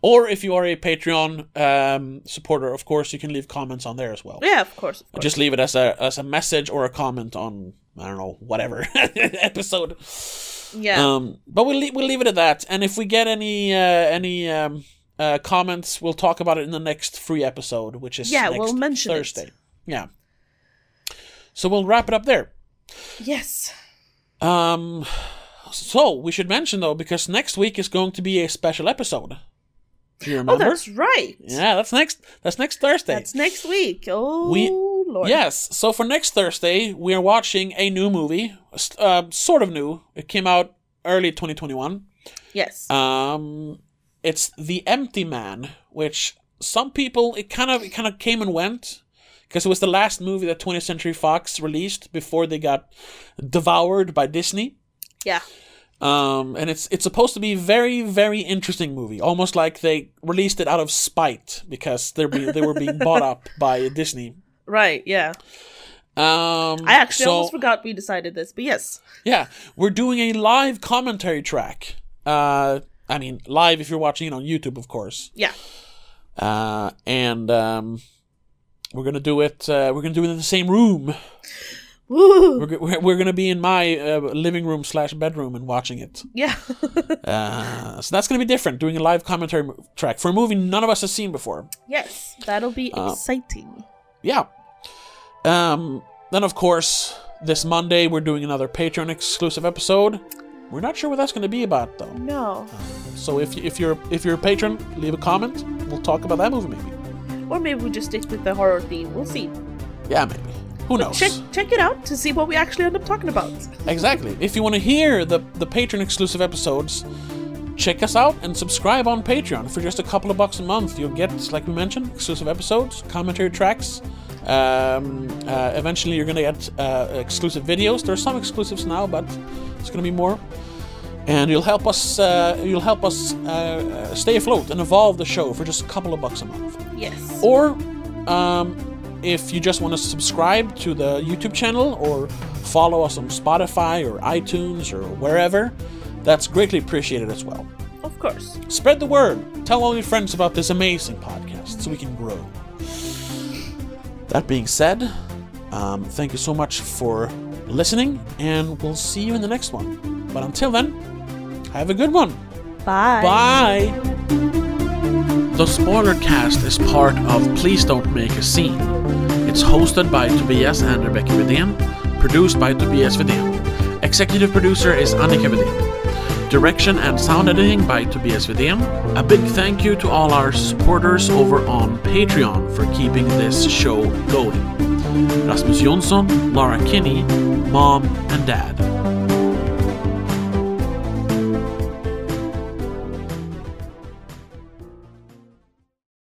Or if you are a Patreon supporter, of course, you can leave comments on there as well. Yeah, of course. Just leave it as a message or a comment on, I don't know, whatever episode. Yeah. But we'll leave it at that. And if we get any comments, we'll talk about it in the next free episode, which is next Thursday. Yeah. So we'll wrap it up there. Yes. So we should mention though, because next week is going to be a special episode. Do you remember? Oh, that's right. Yeah, that's next Thursday. That's next week. Oh, Lord. Yes, so for next Thursday, we are watching a new movie, sort of new. It came out early 2021. Yes. It's The Empty Man, which some people, it kind of came and went, because it was the last movie that 20th Century Fox released before they got devoured by Disney. Yeah. And it's supposed to be a very, very interesting movie, almost like they released it out of spite, because they were being bought up by Disney. Right, yeah. I actually almost forgot we decided this, but yes. Yeah, we're doing a live commentary track. I mean, live if you're watching it on YouTube, of course. Yeah. And we're gonna do it. We're gonna do it in the same room. Woo! We're gonna be in my living room / bedroom and watching it. Yeah. So that's gonna be different. Doing a live commentary track for a movie none of us has seen before. Yes, that'll be exciting. Yeah. Then, of course, this Monday, we're doing another Patreon-exclusive episode. We're not sure what that's going to be about, though. No. So if you're a patron, leave a comment. We'll talk about that movie, maybe. Or maybe we just stick with the horror theme. We'll see. Yeah, maybe. Who knows? Check it out to see what we actually end up talking about. Exactly. If you want to hear the patron-exclusive episodes, check us out and subscribe on Patreon. For just a couple of bucks a month, you'll get, like we mentioned, exclusive episodes, commentary tracks. Eventually you're gonna get exclusive videos. There are some exclusives now, but it's gonna be more, and you'll help us stay afloat and evolve the show for just a couple of bucks a month. Yes. Or if you just want to subscribe to the YouTube channel or follow us on Spotify or iTunes or wherever, that's greatly appreciated as well. Of course. Spread the word. Tell all your friends about this amazing podcast so we can grow. That being said, Thank you so much for listening, and we'll see you in the next one. But until then, have a good one. Bye. Bye. The Spoilercast is part of Please Don't Make a Scene. It's hosted by Tobias and Rebecca Vidén, produced by Tobias Vidén. Executive producer is Annika Vidén. Direction and sound editing by Tobias Vidén. A big thank you to all our supporters over on Patreon for keeping this show going. Rasmus Jonsson, Laura Kinney, Mom and Dad.